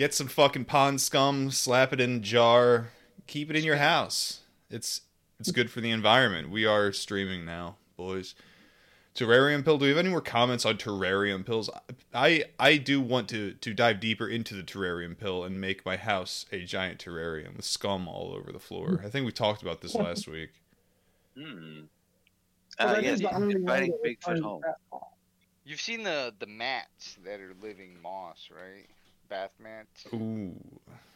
Get some fucking pond scum, slap it in a jar, keep it in your house. It's good for the environment. We are streaming now, boys. Terrarium pill. Do we have any more comments on terrarium pills? I do want to dive deeper into the terrarium pill and make my house a giant terrarium with scum all over the floor. I think we talked about this last week. Hmm. Inviting Bigfoot home. You've seen the mats that are living moss, right? Bath mats. Ooh.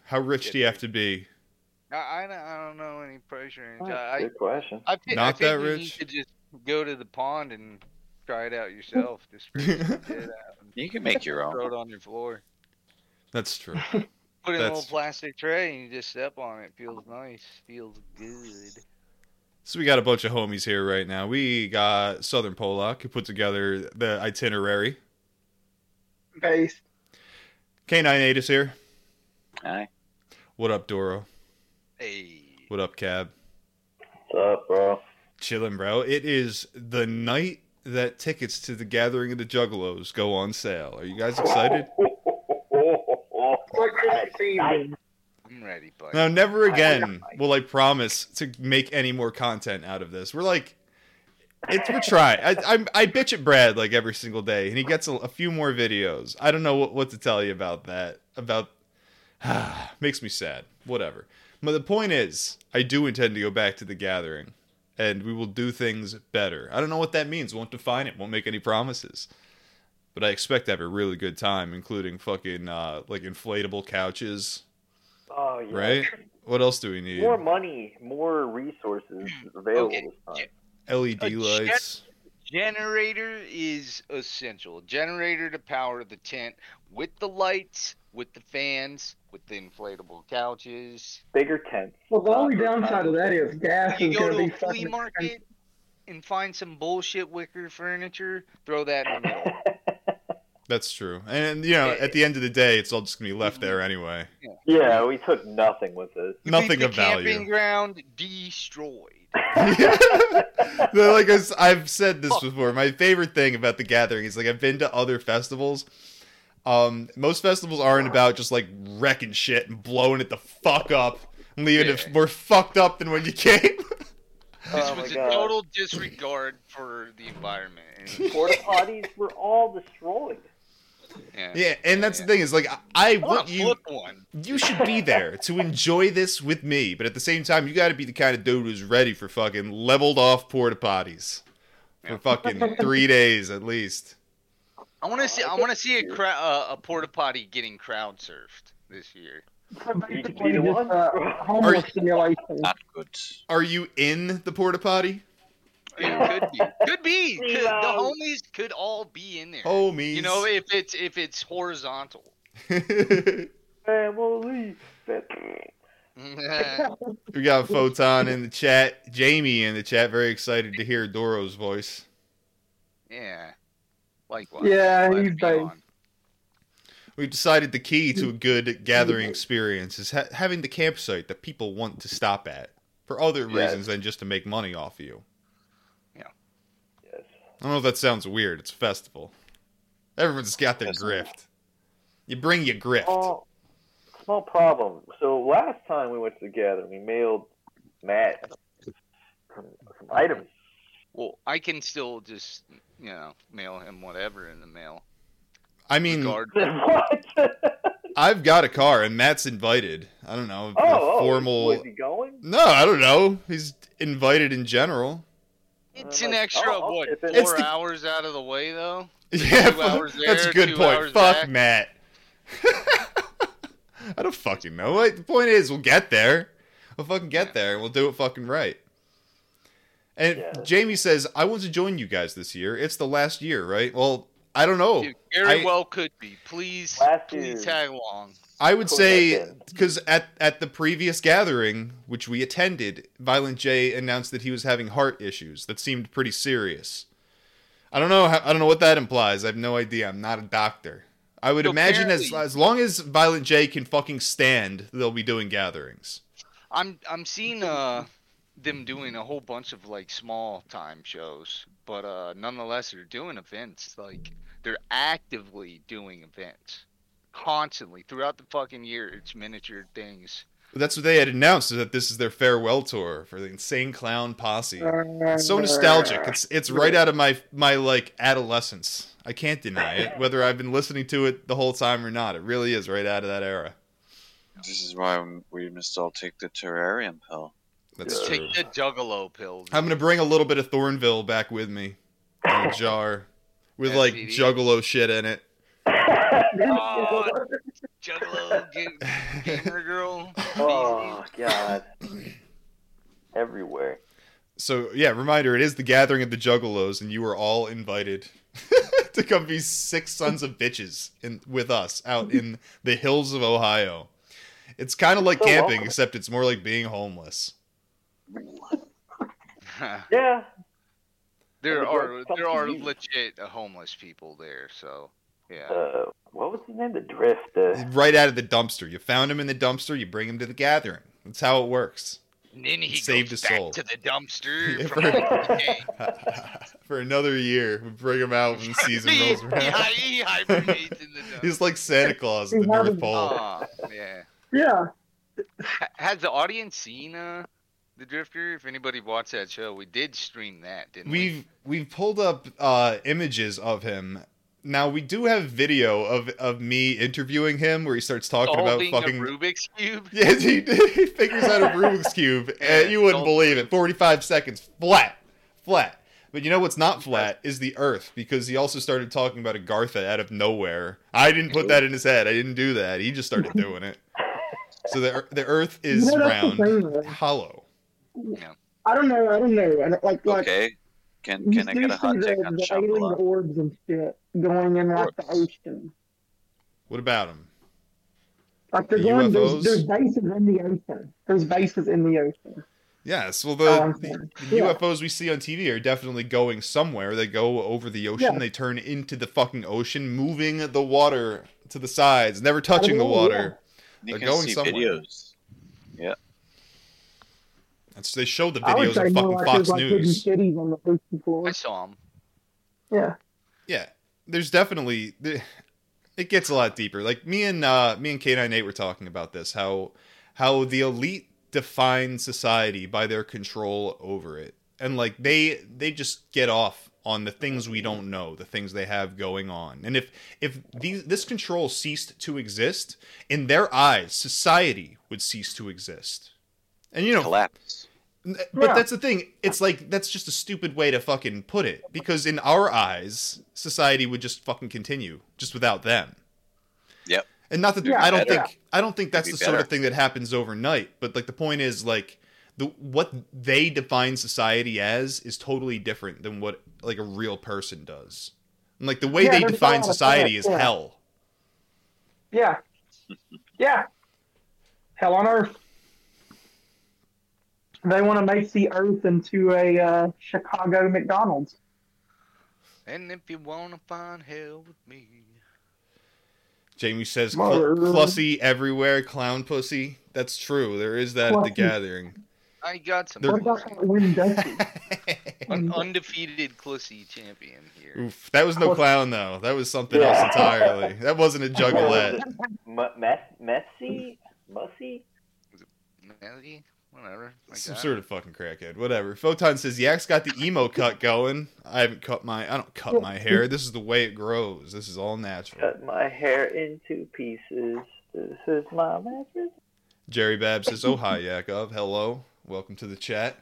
How rich do you have to be? I don't know any pressure. Good question. Not that rich. You should just go to the pond and try it out yourself. Just it out. You can make your own. Throw it on your floor. That's true. Put in a little plastic tray and you just step on it. Feels nice. Feels good. So we got a bunch of homies here right now. We got Southern Pollock, who put together the itinerary. Nice. K98 is here. Hi. What up, Doro? Hey. What up, Cab? What's up, bro? Chillin', bro. It is the night that tickets to the Gathering of the Juggalos go on sale. Are you guys excited? I'm ready, buddy. Now, never again will I promise to make any more content out of this. We're like, we're trying. I bitch at Brad like every single day, and he gets a few more videos. I don't know what to tell you about that. Makes me sad. Whatever. But the point is, I do intend to go back to the Gathering, and we will do things better. I don't know what that means. Won't define it. Won't make any promises. But I expect to have a really good time, including fucking inflatable couches. Oh, yeah. Right? What else do we need? More money, more resources available. Okay. LED lights. Generator is essential. Generator to power the tent with the lights, with the fans, with the inflatable couches. Bigger tents. Well, the only downside of that is gas is going to be fucking... You go to a flea market and find some bullshit wicker furniture, throw that in the middle. That's true. And, at the end of the day, it's all just going to be left there anyway. Yeah, we took nothing with this. Nothing of value. The camping ground destroyed. Like I've said this before, my favorite thing about the Gathering is, like, I've been to other festivals. Most festivals aren't about just, like, wrecking shit and blowing it the fuck up and leaving it more fucked up than when you came. This was a total disregard for the environment. Porta potties were all destroyed. Yeah, and that's the thing is, like, I want you. You should be there to enjoy this with me, but at the same time, you got to be the kind of dude who's ready for fucking leveled off porta potties for fucking 3 days at least. I want to see a porta potty getting crowd surfed this year. Are you in the porta potty? It could be. The homies could all be in there. Homies. You know, if it's horizontal. Family. We got Photon in the chat. Jamie in the chat. Very excited to hear Doro's voice. Yeah. Likewise. Yeah, he's big. We've decided the key to a good Gathering experience is having the campsite that people want to stop at for other reasons than just to make money off you. I don't know if that sounds weird. It's a festival. Everyone's got their grift. You bring your grift. Small problem. So last time we went to the Gathering, we mailed Matt some items. Well, I can still just, mail him whatever in the mail. I mean, what? I've got a car, and Matt's invited. I don't know. Formal. Is he going? No, I don't know. He's invited in general. It's an extra, 4 hours out of the way, though? Yeah, 2 hours there, that's a good point. Fuck back. Matt. I don't fucking know. The point is, we'll get there. We'll fucking get there, and we'll do it fucking right. And Jamie says, I want to join you guys this year. It's the last year, right? Well, I don't know. Dude, well could be. Please tag along. I would say, because at the previous Gathering, which we attended, Violent J announced that he was having heart issues that seemed pretty serious. I don't know what that implies. I have no idea. I'm not a doctor. I would imagine as long as Violent J can fucking stand, they'll be doing Gatherings. I'm seeing them doing a whole bunch of, like, small-time shows, but nonetheless, they're doing events. Like, they're actively doing events. constantly throughout the fucking year. It's miniature things. That's what they had announced, is that this is their farewell tour for the Insane Clown Posse. It's so nostalgic. It's right out of my like adolescence. I can't deny it, whether I've been listening to it the whole time or not. It really is right out of that era. This is why we must all take the terrarium pill. That's true. Take the Juggalo pill. Dude. I'm going to bring a little bit of Thornville back with me in a jar with FCD. Like Juggalo shit in it. Juggalo, gamer girl. Oh, God. Everywhere. So, yeah, reminder, it is the Gathering of the Juggalos, and you are all invited to come be six sons of bitches with us out in the hills of Ohio. It's kind of like camping, except it's more like being homeless. Yeah. There are legit homeless people there, so... Yeah. What was his name? The Drift. Right out of the dumpster. You found him in the dumpster. You bring him to the Gathering. That's how it works. And then he saved goes his back soul to the dumpster for another year. We bring him out when the season rolls around. He hibernates in the dumpster. He's like Santa Claus in the North Pole. Oh, yeah. Yeah. Has the audience seen The Drifter? If anybody watched that show, we did stream that, didn't we? We've pulled up images of him. Now, we do have video of me interviewing him where he starts talking about fucking... a Rubik's Cube? Yes, he figures out a Rubik's Cube, and you wouldn't believe it. 45 seconds. Flat. But you know what's not flat is the Earth, because he also started talking about a Gartha out of nowhere. I didn't put that in his head. I didn't do that. He just started doing it. So the Earth is round, hollow. Yeah. I don't know. Okay. Can I get a hot take on Shambhala? Alien orbs and shit going in like the ocean. What about them? Like they're going, there's bases in the ocean. There's bases in the ocean. Yes, well the UFOs we see on TV are definitely going somewhere. They go over the ocean. Yeah. They turn into the fucking ocean, moving the water to the sides, never touching the water. Yeah. They're going somewhere. Videos. Yeah. So they showed the videos on fucking Fox News. I saw them. Yeah. There's definitely... It gets a lot deeper. Like, me and K98 were talking about this, how the elite define society by their control over it. And, like, they just get off on the things we don't know, the things they have going on. And if this control ceased to exist, in their eyes, society would cease to exist. And, you know... Collapse. But that's the thing. It's like, that's just a stupid way to fucking put it. Because in our eyes, society would just fucking continue, just without them. Yep. And not that I don't think that's the sort of thing that happens overnight. But like the point is, like what they define society as is totally different than what like a real person does. And like the way they define society is hell. Yeah. Yeah. Hell on earth. They want to make the Earth into a Chicago McDonald's. And if you want to find hell with me. Jamie says, "Clussy everywhere, clown pussy." That's true. There is that at the Gathering. I got some. What about that Win Dusty? An undefeated Clussy champion here. Oof, that was no clown, though. That was something else entirely. That wasn't a juggalette. Messy? Mussy? Was it Messy? Whatever. Some sort of fucking crackhead. Whatever. Photon says, Yak's got the emo cut going. I don't cut my hair. This is the way it grows. This is all natural. Cut my hair into pieces. This is my mattress. Jerry Bab says, oh, hi, Yakov. Hello. Welcome to the chat.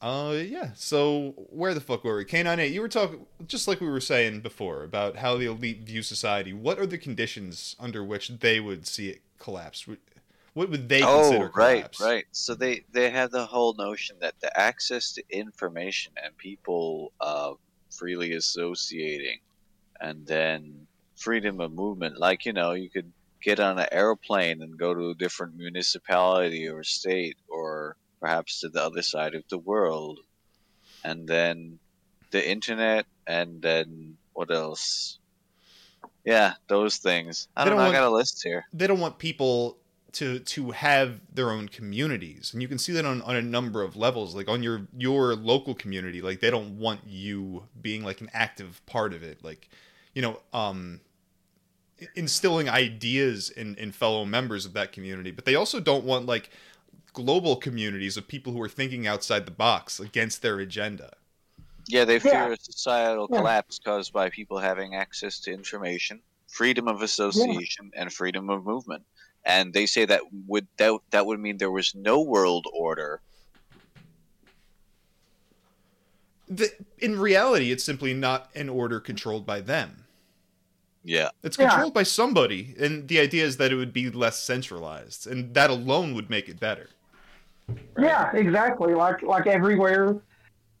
Yeah. So, where the fuck were we? K98, you were talking, just like we were saying before, about how the elite view society. What are the conditions under which they would see it collapse? What would they consider collapse? Right. So they have the whole notion that the access to information and people freely associating and then freedom of movement. Like, you know, you could get on an airplane and go to a different municipality or state or perhaps to the other side of the world. And then the internet and then what else? Yeah, those things. I got a list here. They don't want people... To have their own communities, and you can see that on a number of levels, like on your local community, like they don't want you being like an active part of it, like you know, instilling ideas in fellow members of that community, but they also don't want like global communities of people who are thinking outside the box against their agenda. Yeah, they fear a societal collapse caused by people having access to information, freedom of association, and freedom of movement. And they say that would mean there was no world order. In reality, it's simply not an order controlled by them. Yeah. It's controlled by somebody, and the idea is that it would be less centralized, and that alone would make it better. Right? Yeah, exactly. Like everywhere.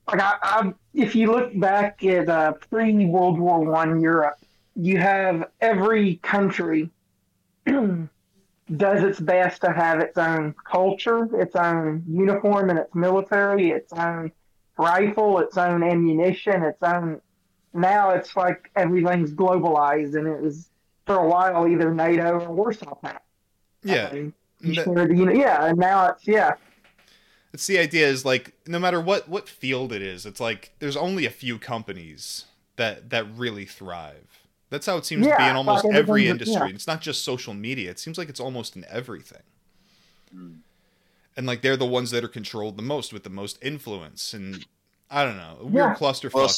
Like I, if you look back at pre-World War I Europe, you have every country does its best to have its own culture, its own uniform and its military, its own rifle, its own ammunition, its own... Now it's like everything's globalized, and it was, for a while, either NATO or Warsaw Pact. Yeah. And now it's, It's the idea is, like, no matter what field it is, it's like there's only a few companies that really thrive. That's how it seems to be in almost every industry. Yeah. It's not just social media. It seems like it's almost in everything. Mm. And, like, they're the ones that are controlled the most with the most influence. And, I don't know, weird clusterfuck. Well,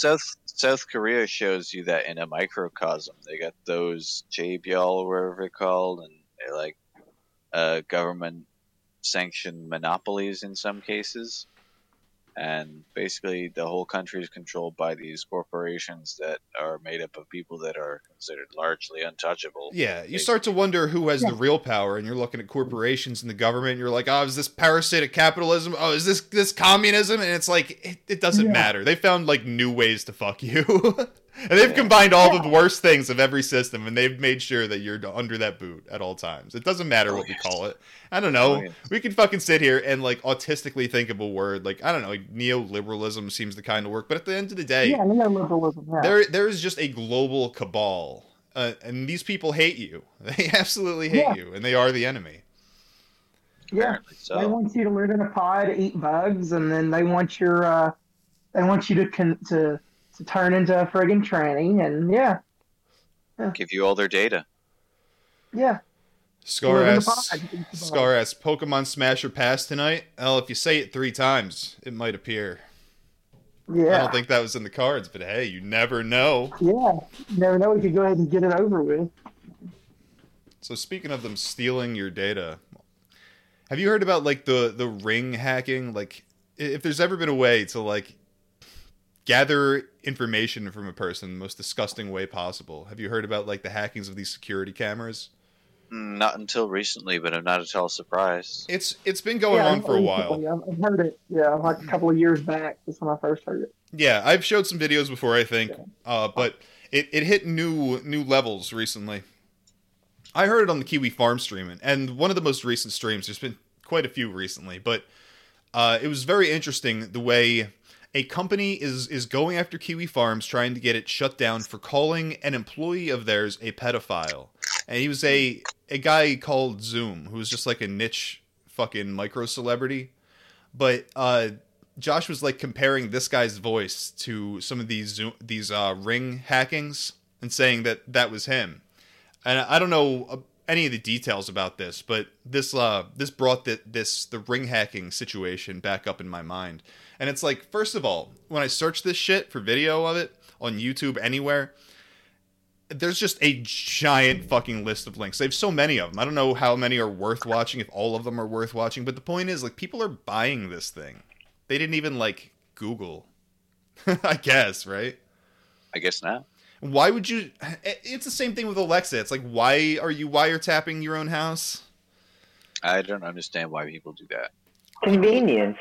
South Korea shows you that in a microcosm. They got those JBL or whatever they're called, and they're, like, government-sanctioned monopolies in some cases. And basically the whole country is controlled by these corporations that are made up of people that are considered largely untouchable. Yeah, you start to wonder who has the real power, and you're looking at corporations and the government, and you're like, oh, is this parasitic capitalism? Oh, is this communism? And it's like, it doesn't matter. They found, like, new ways to fuck you. And they've combined all the worst things of every system, and they've made sure that you're under that boot at all times. It doesn't matter what we call it. I don't know. We can fucking sit here and, like, autistically think of a word. Like, I don't know. Like, neoliberalism seems the kind of work. But at the end of the day, neoliberalism, there is just a global cabal. And these people hate you. They absolutely hate you. And they are the enemy. Yeah. So. They want you to live in a pod, eat bugs, and then they want your... they want you to turn into a friggin' tranny, and give you all their data. Yeah. Scar asks, Pokemon Smasher pass tonight? Well, if you say it 3 times, it might appear. Yeah. I don't think that was in the cards, but hey, you never know. Yeah. You never know. We could go ahead and get it over with. So speaking of them stealing your data, have you heard about, like, the Ring hacking? Like, if there's ever been a way to, like, gather information from a person in the most disgusting way possible. Have you heard about, like, the hackings of these security cameras? Not until recently, but I'm not at all surprised. It's been going on for a while. I've heard it, like a couple of years back is when I first heard it. Yeah, I've showed some videos before, I think, but it hit new levels recently. I heard it on the Kiwi Farm stream, and one of the most recent streams, there's been quite a few recently, but it was very interesting the way... A company is going after Kiwi Farms, trying to get it shut down for calling an employee of theirs a pedophile. And he was a guy called Zoom, who was just like a niche fucking micro-celebrity. But Josh was like comparing this guy's voice to some of these Ring hackings and saying that was him. And I don't know any of the details about this, but this brought the Ring hacking situation back up in my mind. And it's like, first of all, when I search this shit for video of it on YouTube anywhere, there's just a giant fucking list of links. They have so many of them. I don't know how many are worth watching, if all of them are worth watching. But the point is, like, people are buying this thing. They didn't even, like, Google. I guess, right? I guess not. Why would you... It's the same thing with Alexa. It's like, why are you wiretapping your own house? I don't understand why people do that. Convenience.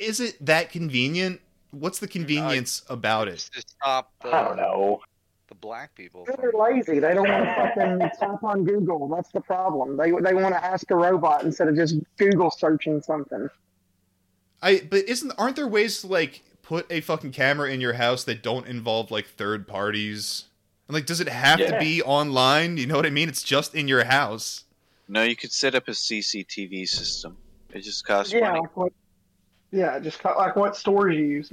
Is it that convenient? What's the convenience about it? Just to stop I don't know. The black people. They're lazy. They don't want to fucking tap on Google. That's the problem. They want to ask a robot instead of just Google searching something. Aren't there ways to, like, put a fucking camera in your house that don't involve, like, third parties? And, like, does it have to be online? You know what I mean? It's just in your house. No, you could set up a CCTV system. It just costs money. Like what stores you use,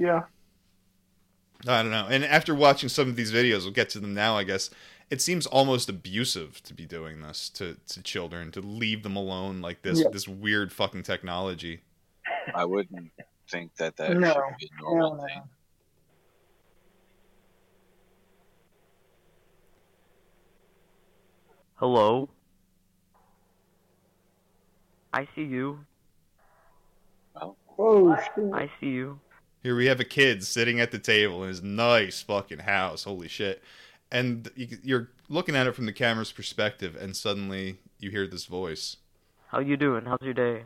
I don't know. And after watching some of these videos, we'll get to them now, I guess, it seems almost abusive to be doing this to children, to leave them alone like this, with this weird fucking technology. I wouldn't think that should be a normal thing. Hello? I see you. Oh, shit. I see you. Here we have a kid sitting at the table in his nice fucking house. Holy shit. And you're looking at it from the camera's perspective, and suddenly you hear this voice. How you doing? How's your day?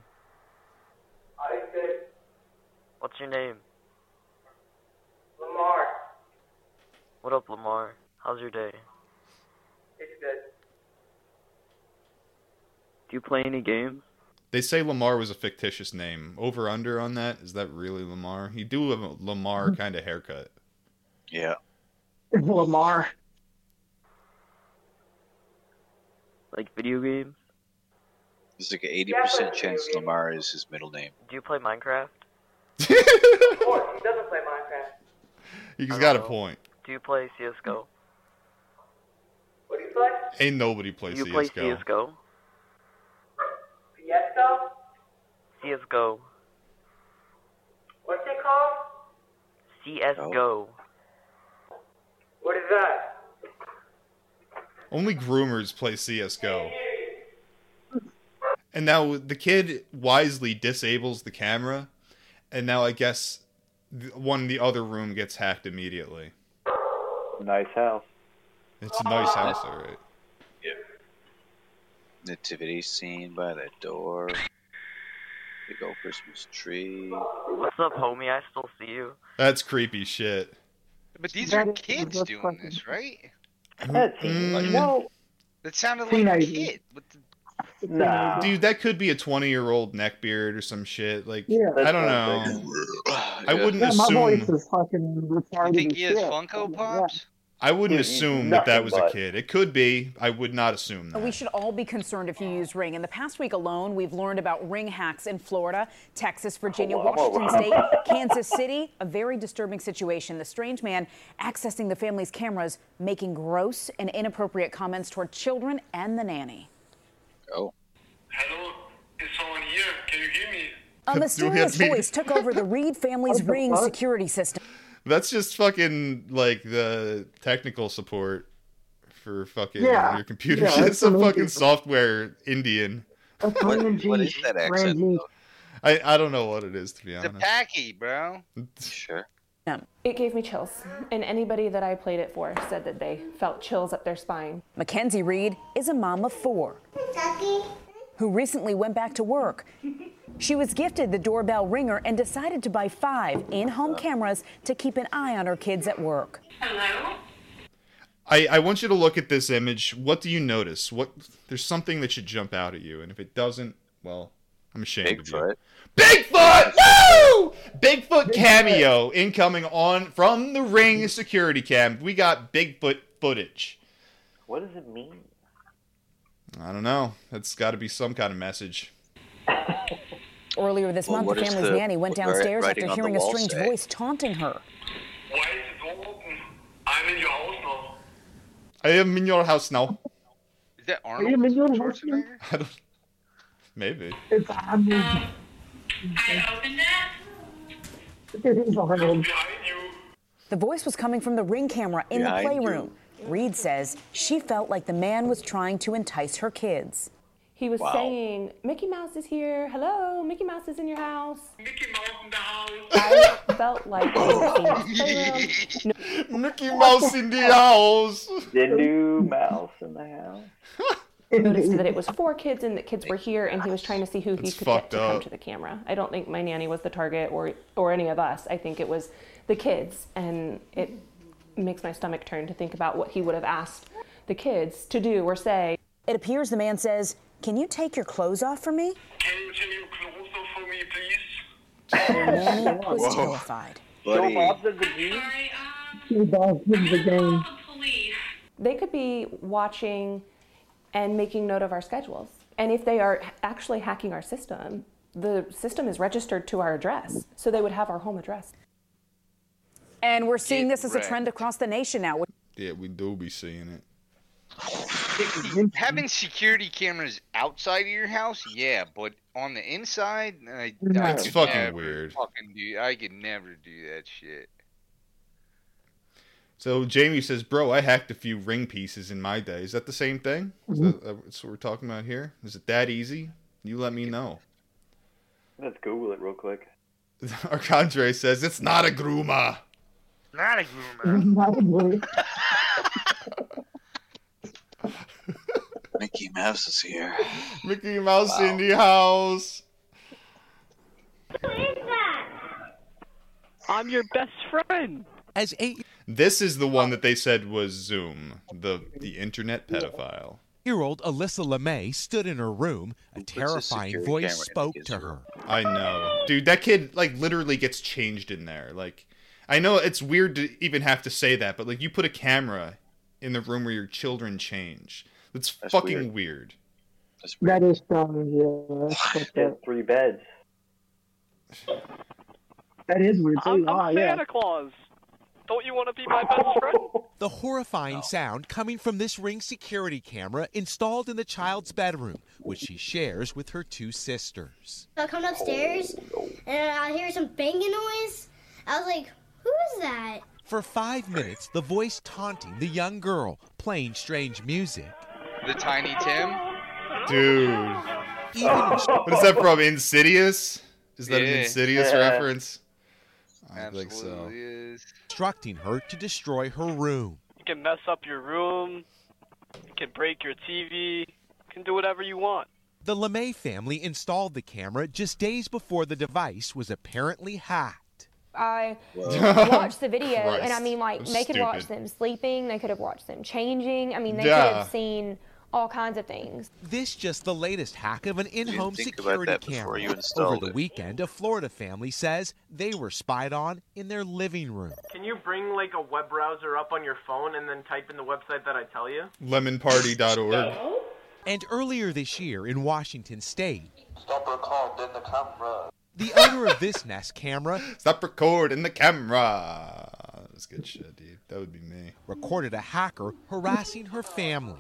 I'm good. What's your name? Lamar. What up, Lamar? How's your day? It's good. Do you play any games? They say Lamar was a fictitious name. Over under on that? Is that really Lamar? He do have a Lamar kind of haircut. Yeah. Lamar. Like video games? There's like an 80% chance Lamar is his middle name. Do you play Minecraft? Of course, he doesn't play Minecraft. He's got a point. Do you play CSGO? What do you play? Ain't nobody plays CSGO. Do you play CSGO? CSGO. What's it called? CSGO. What is that? Only groomers play CSGO. And now the kid wisely disables the camera, and now I guess one in the other room gets hacked immediately. Nice house. It's a nice house, all right. Yeah. Nativity scene by the door. Big old Christmas tree. What's up, homie? I still see you. That's creepy shit. But these are kids doing this, right? That sounded like a kid. Nah. Dude, that could be a 20-year-old neckbeard or some shit. Like, I don't know. I wouldn't assume. My voice is fucking retarded. You think he has Funko Pops? I wouldn't assume that was a kid. It could be. I would not assume that. We should all be concerned if you use Ring. In the past week alone, we've learned about Ring hacks in Florida, Texas, Virginia, Washington State, Kansas City. A very disturbing situation. The strange man accessing the family's cameras, making gross and inappropriate comments toward children and the nanny. Oh. Hello? Is someone here? Can you hear me? A mysterious voice took over the Reed family's Ring security system. That's just fucking, like, the technical support for fucking your computer shit. It's some fucking software Indian. What is that accent, though? I don't know what it is, to be honest. It's a packy, bro. Sure. It gave me chills, and anybody that I played it for said that they felt chills up their spine. Mackenzie Reed is a mom of four who recently went back to work. She was gifted the doorbell ringer and decided to buy 5 in-home cameras to keep an eye on her kids at work. Hello? I want you to look at this image. What do you notice? There's something that should jump out at you, and if it doesn't, well, I'm ashamed of you. Bigfoot! Woo! Bigfoot cameo incoming on from the Ring security cam. We got Bigfoot footage. What does it mean? I don't know. That's got to be some kind of message. Earlier this month, the family's nanny went downstairs after hearing a strange voice taunting her. Why is the door open? I'm in your house now. I am in your house now. Is that Arnold? I am in your house now. I don't... Maybe. It's Arnold. I opened that? It is Arnold. The voice was coming from the Ring camera in the playroom. Reed says she felt like the man was trying to entice her kids. He was saying, Mickey Mouse is here. Hello, Mickey Mouse is in your house. Mickey Mouse in the house. I felt like Mickey Mouse in the house. The new mouse in the house. I noticed that it was 4 kids and that kids were here, and he was trying to see who he could get to come to the camera. I don't think my nanny was the target or any of us. I think it was the kids, and it makes my stomach turn to think about what he would have asked the kids to do or say. It appears the man says, can you take your clothes off for me? Can you take your clothes off for me, please? Nanny was terrified. Buddy. I'm sorry, police. They could be watching and making note of our schedules. And if they are actually hacking our system, the system is registered to our address. So they would have our home address. And we're seeing this as a trend across the nation now. Yeah, we do be seeing it. Having security cameras outside of your house, yeah, but on the inside, it's fucking weird. I could never do that shit. So Jamie says, bro, I hacked a few ring pieces in my day. Is that the same thing? Mm-hmm. That's what we're talking about here? Is it that easy? You let me know. Let's Google it real quick. Arcandre says, it's not a gruma. Not a gruma. Mickey Mouse is here. Mickey Mouse in the house. Who is that? I'm your best friend. This is the one that they said was Zoom, the internet pedophile. Year-old Alyssa LeMay stood in her room. A terrifying voice spoke to her. I know. Dude, that kid, literally gets changed in there. I know it's weird to even have to say that, but, you put a camera in the room where your children change. That's fucking weird. That's weird. That is strange, yeah. That's three beds. That is weird, too. I'm Santa Claus. Don't you want to be my best friend? The horrifying sound coming from this Ring security camera installed in the child's bedroom, which she shares with her two sisters. I come upstairs, and I hear some banging noise. I was like, who is that? For 5 minutes, the voice taunting the young girl, playing strange music. The Tiny Tim? Dude. What is that from, Insidious? Is that an Insidious reference? I think so. Instructing her to destroy her room. You can mess up your room, you can break your TV, you can do whatever you want. The LeMay family installed the camera just days before the device was apparently hacked. I watched the video, and I mean, they could watch them sleeping, they could have watched them changing, I mean, they could have seen all kinds of things. This just the latest hack of an in-home security camera. Over the weekend, a Florida family says they were spied on in their living room. Can you bring a web browser up on your phone and then type in the website that I tell you? Lemonparty.org. And earlier this year in Washington state, stop recording the camera. The owner of this Nest camera, stop recording the camera. That's good shit, dude. That would be me. Recorded a hacker harassing her family.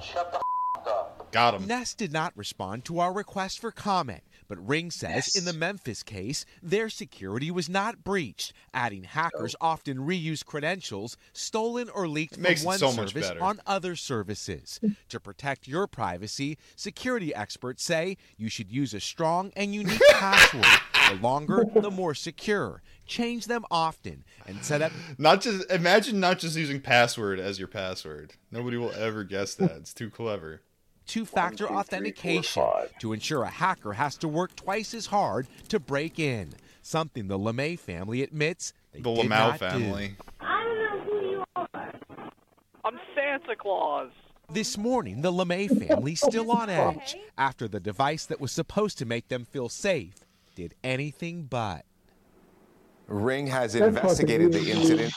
Shut the f*** up. Got him. Nest did not respond to our request for comment, but Ring says in the Memphis case, their security was not breached, adding hackers often reuse credentials stolen or leaked from one service on other services. To protect your privacy, security experts say you should use a strong and unique password. The longer, the more secure. Change them often and set up. Imagine not just using password as your password. Nobody will ever guess that. It's too clever. Two-factor authentication to ensure a hacker has to work twice as hard to break in. Something the LeMay family admits they did not do. I don't know who you are. I'm Santa Claus. This morning, the LeMay family still on edge after the device that was supposed to make them feel safe did anything but. Ring has investigated the incident.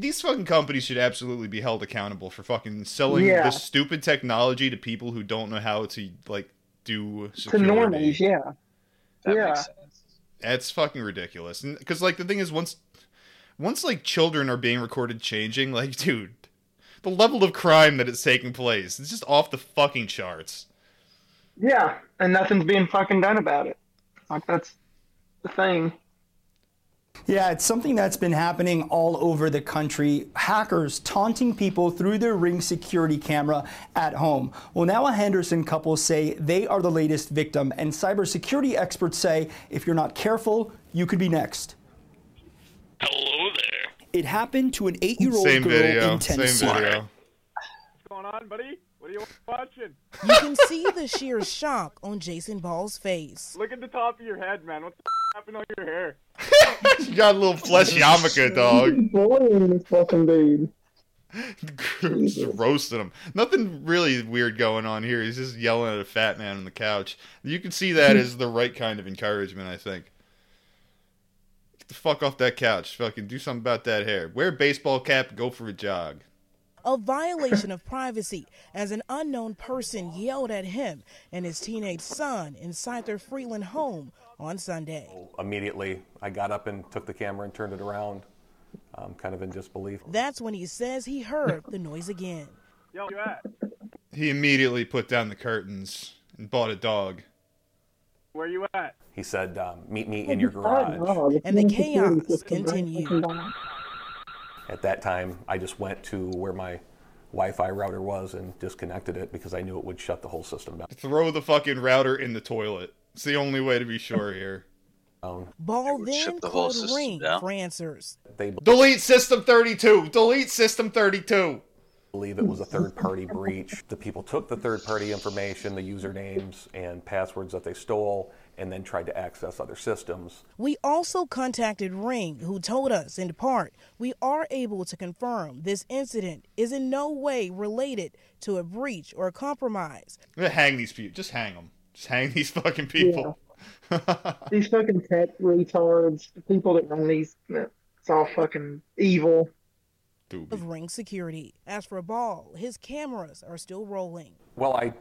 These fucking companies should absolutely be held accountable for fucking selling this stupid technology to people who don't know how to, do security. To normies, That makes sense. That's fucking ridiculous. Because, the thing is, once children are being recorded changing, dude, the level of crime that is taking place, it's just off the fucking charts. Yeah, and nothing's being fucking done about it. That's the thing. Yeah, it's something that's been happening all over the country. Hackers taunting people through their Ring security camera at home. Well, now a Henderson couple say they are the latest victim, and cybersecurity experts say if you're not careful, you could be next. Hello there. It happened to an 8-year-old girl in Tennessee. Same video. What's going on, buddy? What are you watching? You can see the sheer shock on Jason Ball's face. Look at the top of your head, man. What the happened on your hair? You got a little flesh yarmulke, dog. Boring, this fucking dude. Just roasting him. Nothing really weird going on here. He's just yelling at a fat man on the couch. You can see that as the right kind of encouragement, I think. Get the fuck off that couch. Fucking do something about that hair. Wear a baseball cap. Go for a jog. a violation of privacy as an unknown person yelled at him and his teenage son inside their Freeland home on Sunday. Immediately, I got up and took the camera and turned it around, kind of in disbelief. That's when he says he heard the noise again. Yo, where you at? He immediately put down the curtains and bought a dog. Where you at? He said, meet me in your garage. And the chaos continued. At that time, I just went to where my Wi-Fi router was and disconnected it because I knew it would shut the whole system down. Throw the fucking router in the toilet. It's the only way to be sure here. Ball then called Ring for answers. Delete System 32! Delete System 32! I believe it was a third-party breach. The people took the third-party information, the usernames and passwords that they stole, and then tried to access other systems. We also contacted Ring, who told us, in part, we are able to confirm this incident is in no way related to a breach or a compromise. I'm gonna hang these people. Just hang them. Just hang these fucking people. Yeah. These fucking tech retards, the people that run these, it's all fucking evil. Doobie. Of Ring security. As for Ball, his cameras are still rolling. Well, I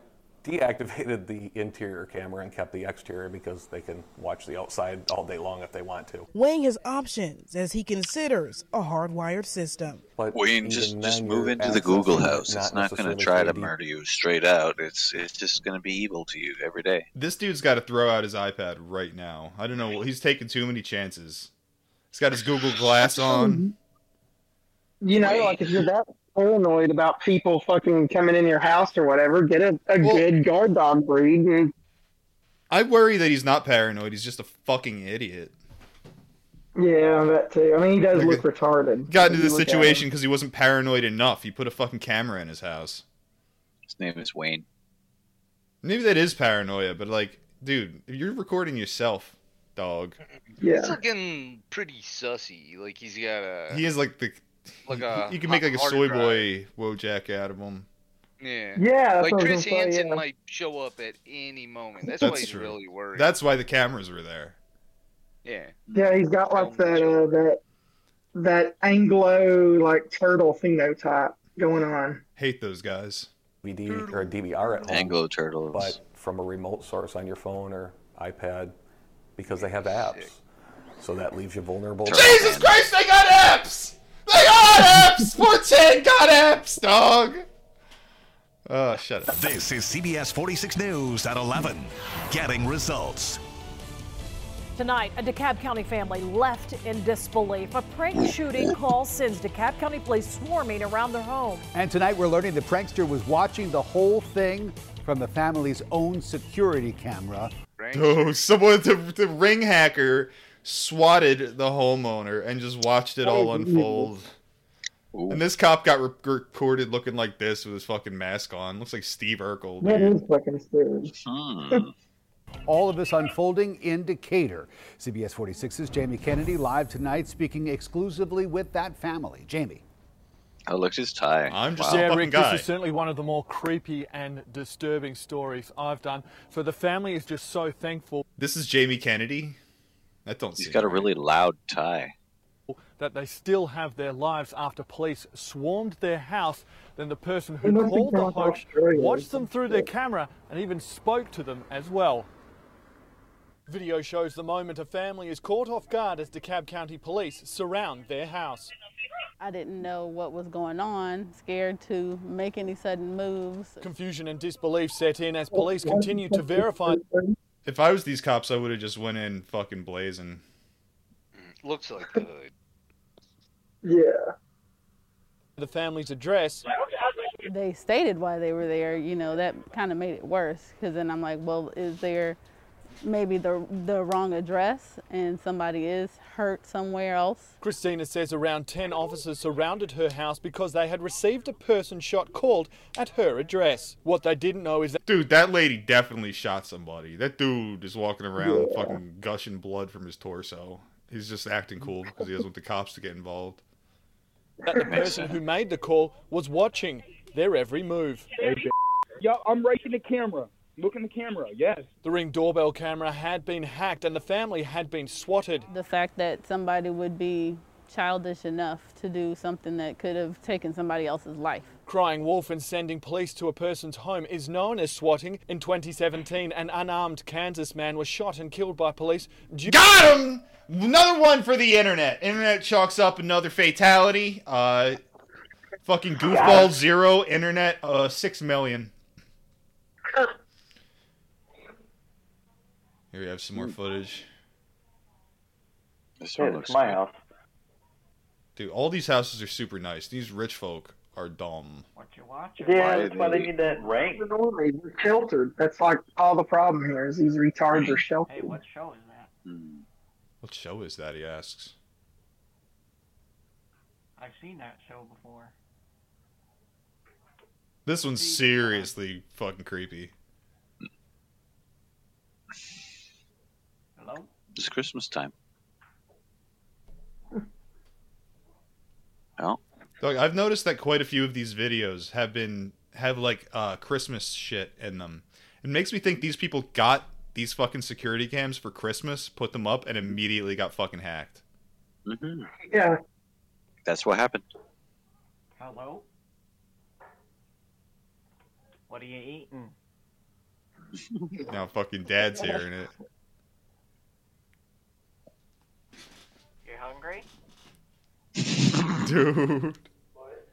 deactivated the interior camera and kept the exterior because they can watch the outside all day long if they want to. Weighing his options as he considers a hardwired system. But Wayne, just move into the Google house. It's not going to try to murder you straight out. It's just going to be evil to you every day. This dude's got to throw out his iPad right now. I don't know. He's taking too many chances. He's got his Google Glass on. You know, like if you're that paranoid about people fucking coming in your house or whatever, get a good guard dog breed. And... I worry that he's not paranoid. He's just a fucking idiot. Yeah, that too. I mean, he does look retarded. Got into this situation because he wasn't paranoid enough. He put a fucking camera in his house. His name is Wayne. Maybe that is paranoia, but like, dude, you're recording yourself. Dog. Yeah. It's looking pretty sussy. Like he's got a... He is like the... Like you can make like a soy boy Wojak out of him. Yeah. Yeah. Like Chris Hansen might show up at any moment. That's why he's true. Really worried. That's why the cameras were there. Yeah. Yeah, he's got like that Anglo like turtle phenotype going on. Hate those guys. DVD or a DVR at home. Anglo turtles. But from a remote source on your phone or iPad because they have apps. Sick. So that leaves you vulnerable. Jesus Christ, they got apps! They got apps! 410 got apps, dog! Oh, shut up. This is CBS 46 News at 11. Getting results. Tonight, a DeKalb County family left in disbelief. A prank shooting call sends DeKalb County police swarming around their home. And tonight, we're learning the prankster was watching the whole thing from the family's own security camera. Oh, someone, the ring hacker... swatted the homeowner and just watched it all unfold. Ooh. And this cop got recorded looking like this with his fucking mask on. Looks like Steve Urkel. That is fucking serious. All of this unfolding in Decatur. CBS 46's Jamie Kennedy live tonight, speaking exclusively with that family. Jamie. Oh, look, his tie. I'm just a fucking guy. This is certainly one of the more creepy and disturbing stories I've done. So the family is just so thankful. This is Jamie Kennedy. He's got a really loud tie. That they still have their lives after police swarmed their house. Then the person who called the hoax watched them through their camera and even spoke to them as well. Video shows the moment a family is caught off guard as DeKalb County police surround their house. I didn't know what was going on, scared to make any sudden moves. Confusion and disbelief set in as police continue to verify. If I was these cops, I would have just went in fucking blazing. Looks like the hood. Yeah. The family's address. They stated why they were there. You know, that kind of made it worse. Because then I'm like, well, is there maybe the wrong address and somebody is hurt somewhere else? Christina says around 10 officers surrounded her house because they had received a person shot called at her address. What they didn't know is that... Dude, that lady definitely shot somebody. That dude is walking around fucking gushing blood from his torso. He's just acting cool because he doesn't want the cops to get involved. That the person who made the call was watching their every move. Yo, I'm right in the camera. Look in the camera, yes. The Ring doorbell camera had been hacked and the family had been swatted. The fact that somebody would be childish enough to do something that could have taken somebody else's life. Crying wolf and sending police to a person's home is known as swatting. In 2017, an unarmed Kansas man was shot and killed by police. Got him! Another one for the internet. Internet chalks up another fatality. Fucking goofball 0, internet 6 million. Here we have some more footage. This one looks my house. Dude, all these houses are super nice. These rich folk are dumb. What you watching? Yeah, that's why they need that rank. They're sheltered. That's like all the problem here is these retards are sheltered. Hey, what show is that? What show is that, he asks. I've seen that show before. This one's seriously fucking creepy. Hello? It's Christmas time. Oh. I've noticed that quite a few of these videos have Christmas shit in them. It makes me think these people got these fucking security cams for Christmas, put them up, and immediately got fucking hacked. Mm-hmm. Yeah. That's what happened. Hello? What are you eating? Now fucking dad's hearing it. You hungry? Dude. What?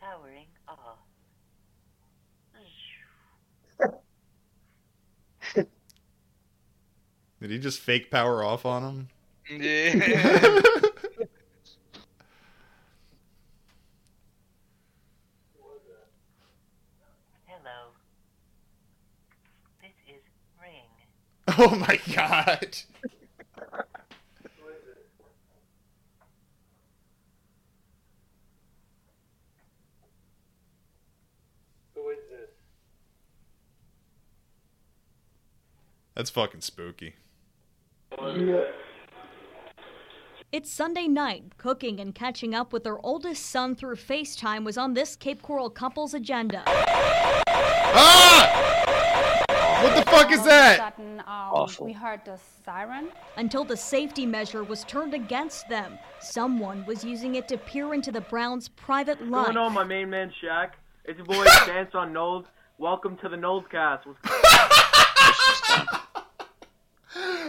Powering off. Did he just fake power off on him? Yeah. Hello. This is Ring. Oh my god. That's fucking spooky. It's Sunday night. Cooking and catching up with their oldest son through FaceTime was on this Cape Coral couple's agenda. Ah! What the fuck is that? Awful. We heard the siren. Until the safety measure was turned against them. Someone was using it to peer into the Browns' private life. What's going on, my main man, Shaq? It's your boy, Dance on Nold. Welcome to the Noldcast.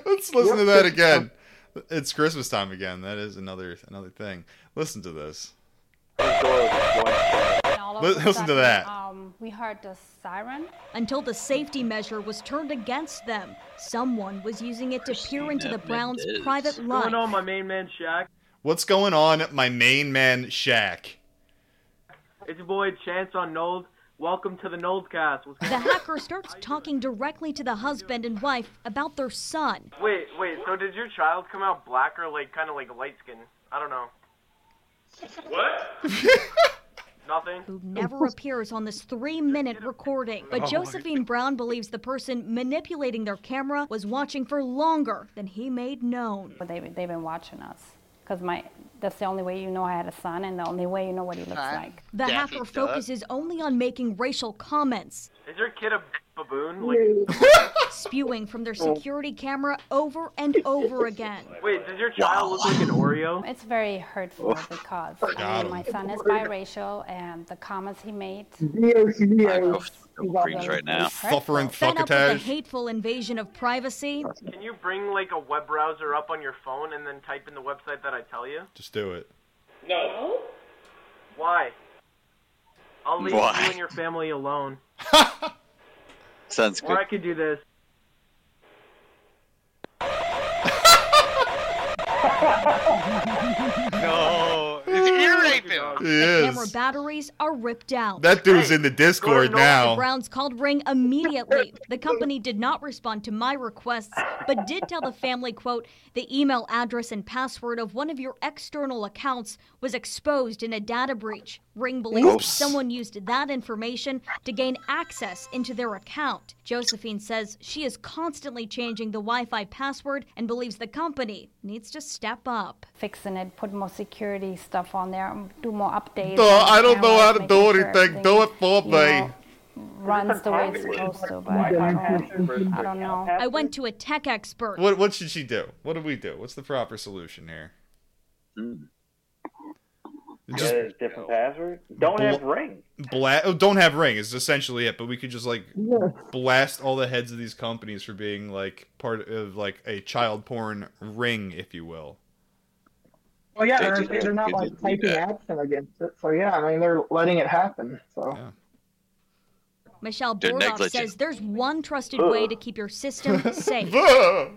Let's listen to that again. It's Christmas time again. That is another thing. Listen to this. Listen to that. We heard the siren. Until the safety measure was turned against them. Someone was using it to peer into the Browns' private life. What's going on, my main man, Shaq? What's going on, my main man, Shaq? It's your boy, Chance on Nold. Welcome to the Noldcast. The hacker starts talking directly to the husband and wife about their son. Wait, so did your child come out black or like kind of like light skin? I don't know. What? Nothing. Who never appears on this 3-minute recording. But Josephine Brown believes the person manipulating their camera was watching for longer than he made known. But they've been watching us. Because that's the only way you know I had a son and the only way you know what he looks like. The hacker focuses only on making racial comments. Is your kid a baboon? Like, spewing from their security camera over and over again. Wait, does your child look like an Oreo? It's very hurtful because my son is biracial and the comments he made. Creams right now. Suffering fuckatage. A hateful invasion of privacy. Can you bring like a web browser up on your phone and then type in the website that I tell you? Just do it. No. Why? I'll leave you and your family alone. Sounds good. Or I could do this. No. It's ear raping. The camera batteries are ripped out. That dude's in the Discord now. The Browns called Ring immediately. The company did not respond to my requests, but did tell the family, quote, the email address and password of one of your external accounts was exposed in a data breach. Ring believes someone used that information to gain access into their account. Josephine says she is constantly changing the Wi-Fi password and believes the company needs to step up. Fixing it, put more security stuff on there, do more updates. I don't know how to do anything. Do it for me. runs the way it's supposed to, but I don't know. I went to a tech expert. What should she do? What do we do? What's the proper solution here? Just different password. Don't have Ring. Don't have Ring is essentially it, but we could just blast all the heads of these companies for being part of a child porn ring, if you will. Well, yeah, they're not taking action against it. So yeah, I mean they're letting it happen. So. Yeah. Michelle Bordoff says there's one trusted way to keep your system safe.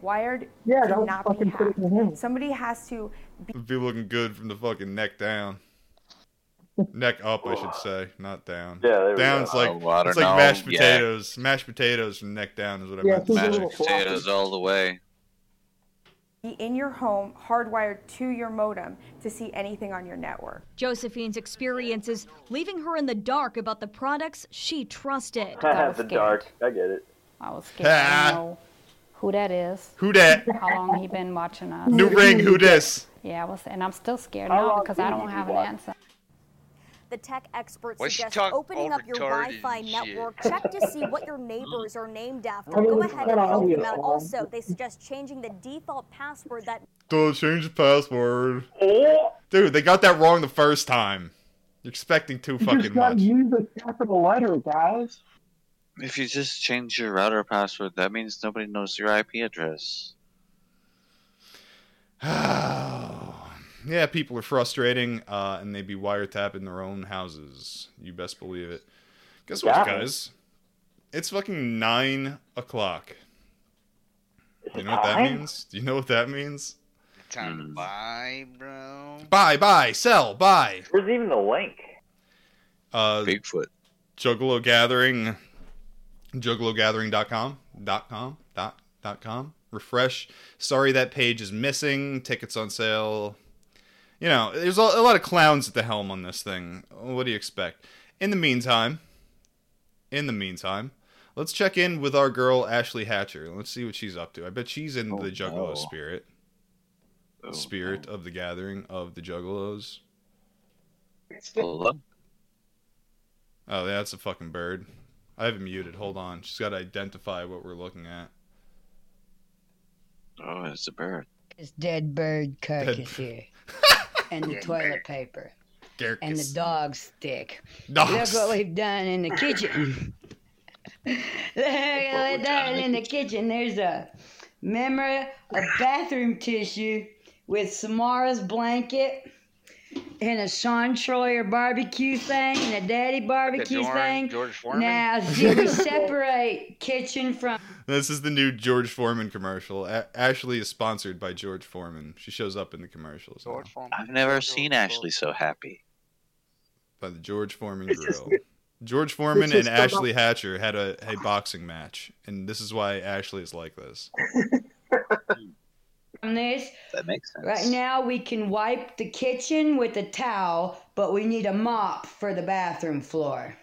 Wired does not be hacked. Somebody has to be looking good from the fucking neck down. Neck up, I should say, not down. Yeah, down's it's like mashed potatoes. Yeah. Mashed potatoes from neck down is what I meant. Mashed potatoes all the way. Be in your home, hardwired to your modem to see anything on your network. Josephine's experiences leaving her in the dark about the products she trusted. The dark, I get it. I was scared. I know who that is. Who that? How long he been watching us? New Ring, who this? Yeah, and I'm still scared now because I don't have an answer. The tech experts suggest opening up your Wi-Fi network. Check to see what your neighbors are named after. Go ahead and help them out. Also, they suggest changing the default password that... Don't change the password. Dude, they got that wrong the first time. You're expecting too fucking much. You just gotta use a capital letter, guys. If you just change your router password, that means nobody knows your IP address. Yeah, people are frustrating, and they be wiretapping their own houses. You best believe it. Guess what, guys? It's fucking 9 o'clock. Do you know what that means? Time to buy, bro. Buy, sell, buy. Where's even the link? Bigfoot. Juggalo Gathering. JuggaloGathering.com. .com. Refresh. Sorry that page is missing. Tickets on sale. You know, there's a lot of clowns at the helm on this thing. What do you expect? In the meantime, let's check in with our girl, Ashley Hatcher. Let's see what she's up to. I bet she's in the Juggalo spirit. The spirit of the gathering of the Juggalos. Hello? Oh, yeah, that's a fucking bird. I have it muted. Hold on. She's got to identify what we're looking at. Oh, it's a bird. It's dead bird carcass here. And the toilet paper. Gerkis. And the dog stick. Look what we've done in the kitchen. Look what we've done in the kitchen. There's a memory of bathroom tissue with Samara's blanket and a Sean Troyer barbecue thing and a daddy barbecue thing. George Foreman. Now, see, we separate kitchen from... This is the new George Foreman commercial. Ashley is sponsored by George Foreman. She shows up in the commercials. I've never seen Ashley so happy. By the George Foreman Grill. George Foreman and Ashley Hatcher had a boxing match, and this is why Ashley is like this. That makes sense. Right now we can wipe the kitchen with a towel, but we need a mop for the bathroom floor.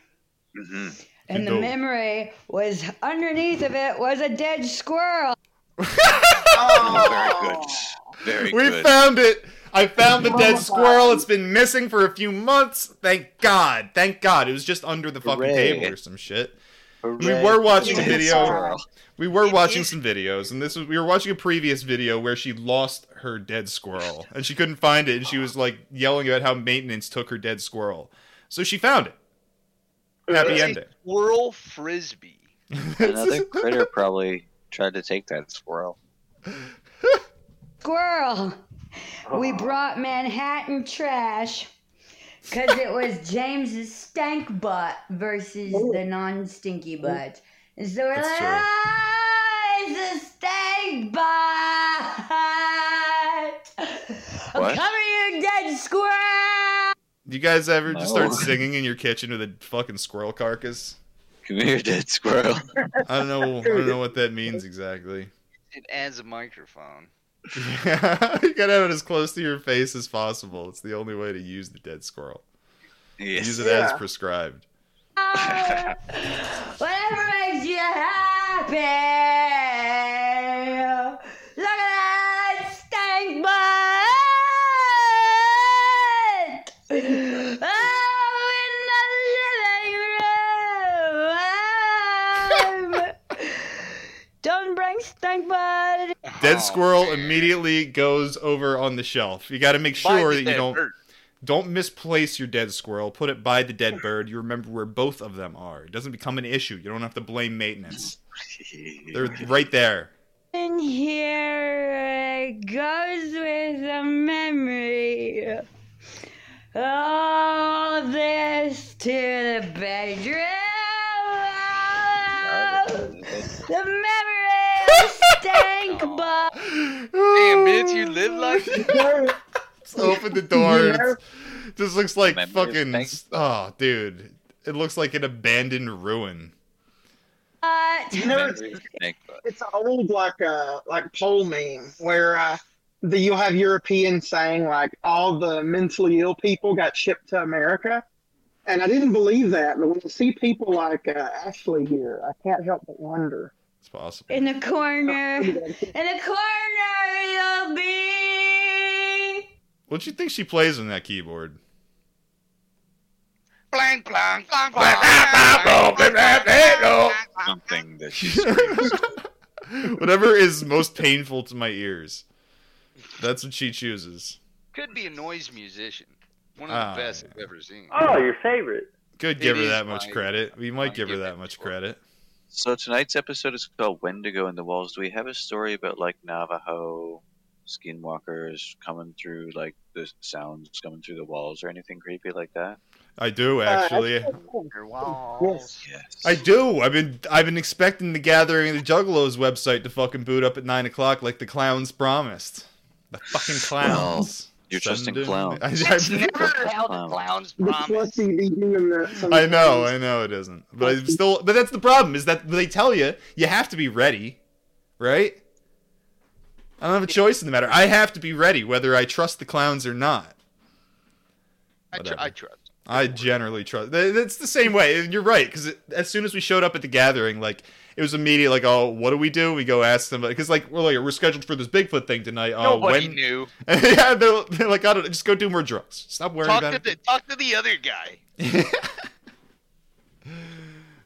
Mm-hmm. And the memory was underneath of it was a dead squirrel. Very good. We found it. I found the dead squirrel. It's been missing for a few months. Thank God. It was just under the fucking table or some shit. We were watching a video. We were watching some videos, and we were watching a previous video where she lost her dead squirrel, and she couldn't find it, and she was yelling about how maintenance took her dead squirrel. So she found it. Happy ending. Squirrel frisbee. Another critter probably tried to take that squirrel. Squirrel. We brought Manhattan trash. Because it was James's stank butt versus the non-stinky butt. And so we're it's a stank butt! What? I'm coming, you dead squirrel! Do you guys ever just start singing in your kitchen with a fucking squirrel carcass? Come here, dead squirrel. I don't know what that means exactly. It adds a microphone. Yeah, you gotta have it as close to your face as possible. It's the only way to use the dead squirrel. Yes. Use it as prescribed. Whatever makes you happy. Look at that stank butt. Oh, in the living room. Dead squirrel immediately goes over on the shelf. You got to make sure that you don't misplace your dead squirrel. Put it by the dead bird. You remember where both of them are. It doesn't become an issue. You don't have to blame maintenance. They're right there. And here it goes with a memory. All this to the bedroom. The memory of stank box. Damn, bitch, you live like that? Just open the door. It just looks like fucking... Oh, dude. It looks like an abandoned ruin. You know, it's an old, like pole meme where you'll have Europeans saying, like, all the mentally ill people got shipped to America. And I didn't believe that, but when you see people like Ashley here, I can't help but wonder. It's possible. In a corner, you'll be. What do you think she plays on that keyboard? Blank, blank, blank, blank. Something that she screams. Whatever is most painful to my ears. That's what she chooses. Could be a noise musician. One of the best I've ever seen. Oh, your favorite. Could give her that much credit. We might give her that much credit. So tonight's episode is called Wendigo in the Walls. Do we have a story about, like, Navajo skinwalkers coming through, like, the sounds coming through the walls or anything creepy like that? I do, actually. Yes. I do. I've been expecting the Gathering of the Juggalos website to fucking boot up at 9 o'clock like the clowns promised. The fucking clowns. You're trusting clowns. It's never how the clowns promise. I know it isn't. But I'm still. But that's the problem, is that they tell you have to be ready, right? I don't have a choice in the matter. I have to be ready, whether I trust the clowns or not. I trust. I generally trust. It's the same way. You're right, because as soon as we showed up at the Gathering, like, it was immediate, like, oh, what do we do? We go ask them, because, like, we're scheduled for this Bigfoot thing tonight. Nobody knew. Yeah, they're like, I don't know, just go do more drugs. Stop worrying about it. Talk to the other guy.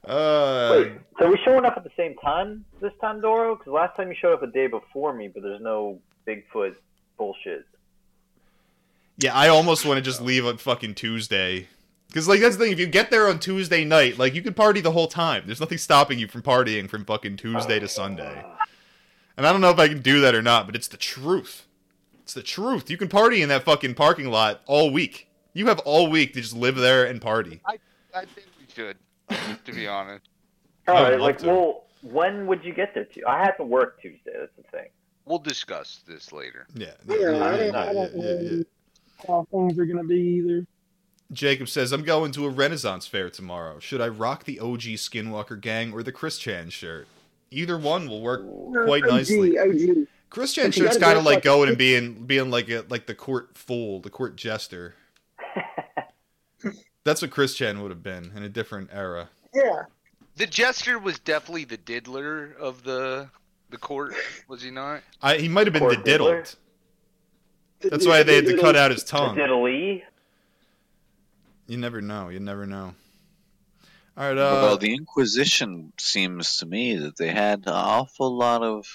Wait, so are we showing up at the same time this time, Doro? Because last time you showed up a day before me, but there's no Bigfoot bullshit. Yeah, I almost want to just leave on fucking Tuesday. Because, like, that's the thing. If you get there on Tuesday night, like, you could party the whole time. There's nothing stopping you from partying from fucking Tuesday to Sunday. And I don't know if I can do that or not, but it's the truth. It's the truth. You can party in that fucking parking lot all week. You have all week to just live there and party. I think we should, to be honest. All right, like, well, when would you get there to? I have to work Tuesday. That's the thing. We'll discuss this later. Yeah. How things are going to be either. Jacob says, I'm going to a Renaissance fair tomorrow. Should I rock the OG Skinwalker gang or the Chris Chan shirt? Either one will work quite nicely. OG. Chris Chan shirt's kind of like going and being like the court fool, the court jester. That's what Chris Chan would have been in a different era. Yeah. The jester was definitely the diddler of the court, was he not? He might have been the diddled. Diddler? That's why they had to cut out his tongue. Diddly. You never know. All right. Well, the Inquisition seems to me that they had an awful lot of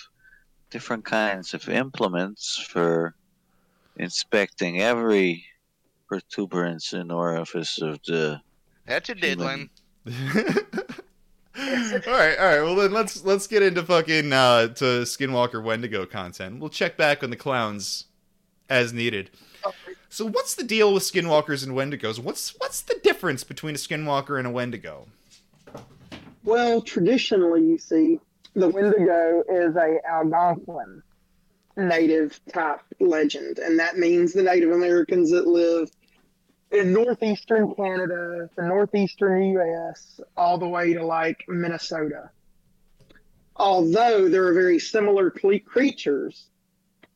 different kinds of implements for inspecting every protuberance and orifice of the. That's a diddling. All right. Well, then let's get into fucking to Skinwalker Wendigo content. We'll check back on the clowns as needed. So what's the deal with skinwalkers and wendigos? What's the difference between a skinwalker and a wendigo? Well, traditionally, you see, the wendigo is a Algonquin native type legend, and that means the Native Americans that live in northeastern Canada, the northeastern U.S., all the way to, like, Minnesota. Although there are very similar creatures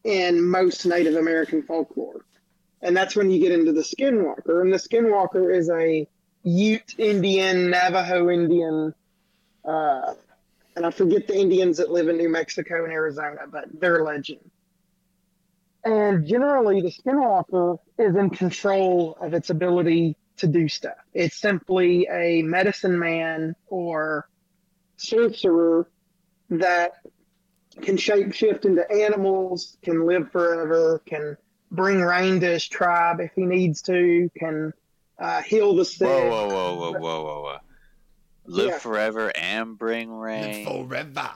in most Native American folklore. And that's when you get into the Skinwalker. And the Skinwalker is a Ute Indian, Navajo Indian, and I forget the Indians that live in New Mexico and Arizona, but they're legend. And generally, the Skinwalker is in control of its ability to do stuff. It's simply a medicine man or sorcerer that can shapeshift into animals, can live forever, can bring rain to his tribe if he needs to, can heal the sick. Whoa. Live forever and bring rain. Live forever.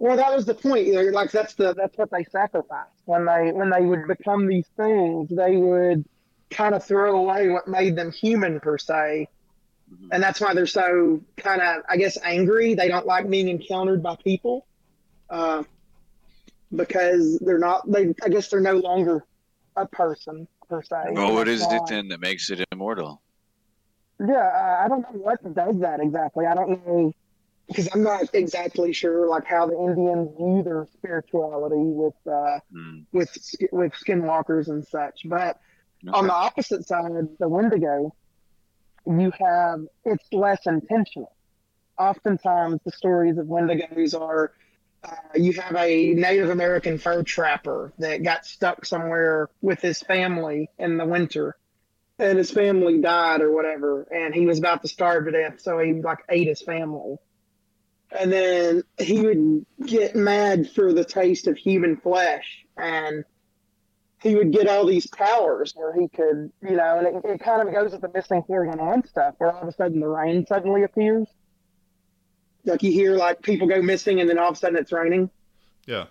Well, that was the point. Like that's what they sacrificed when they would become these things. They would kind of throw away what made them human per se, and that's why they're so kind of, I guess, angry. They don't like being encountered by people because they're not. I guess they're no longer a person per se. Well, what is it then that makes it immortal? Yeah, I don't know what does that exactly. I don't know. Because I'm not exactly sure, like how the Indians view their spirituality with skinwalkers and such. But on the opposite side, the Wendigo, it's less intentional. Oftentimes, the stories of Wendigos are you have a Native American fur trapper that got stuck somewhere with his family in the winter, and his family died or whatever, and he was about to starve to death, so he ate his family. And then he would get mad for the taste of human flesh, and he would get all these powers where he could, and it kind of goes with the missing 411 stuff, where all of a sudden the rain suddenly appears. Like you hear, people go missing, and then all of a sudden it's raining. Yeah.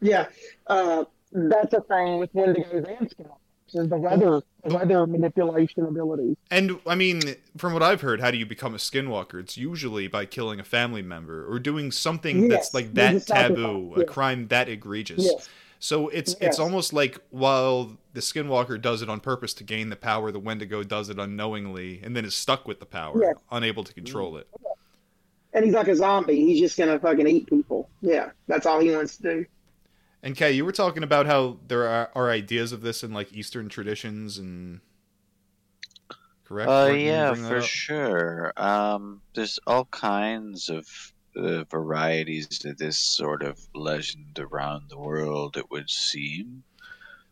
Yeah. That's a thing with Wendigos and Skinwalkers, is the weather manipulation ability. And I mean, from what I've heard, how do you become a skinwalker? It's usually by killing a family member or doing something that's that taboo, a crime that egregious. Yes. So it's almost like while the skinwalker does it on purpose to gain the power, the Wendigo does it unknowingly and then is stuck with the power, unable to control it. And he's like a zombie. He's just gonna fucking eat people. Yeah, that's all he wants to do. And Kay, you were talking about how there are ideas of this in Eastern traditions and correct? Yeah, for sure. There's all kinds of varieties to this sort of legend around the world, it would seem.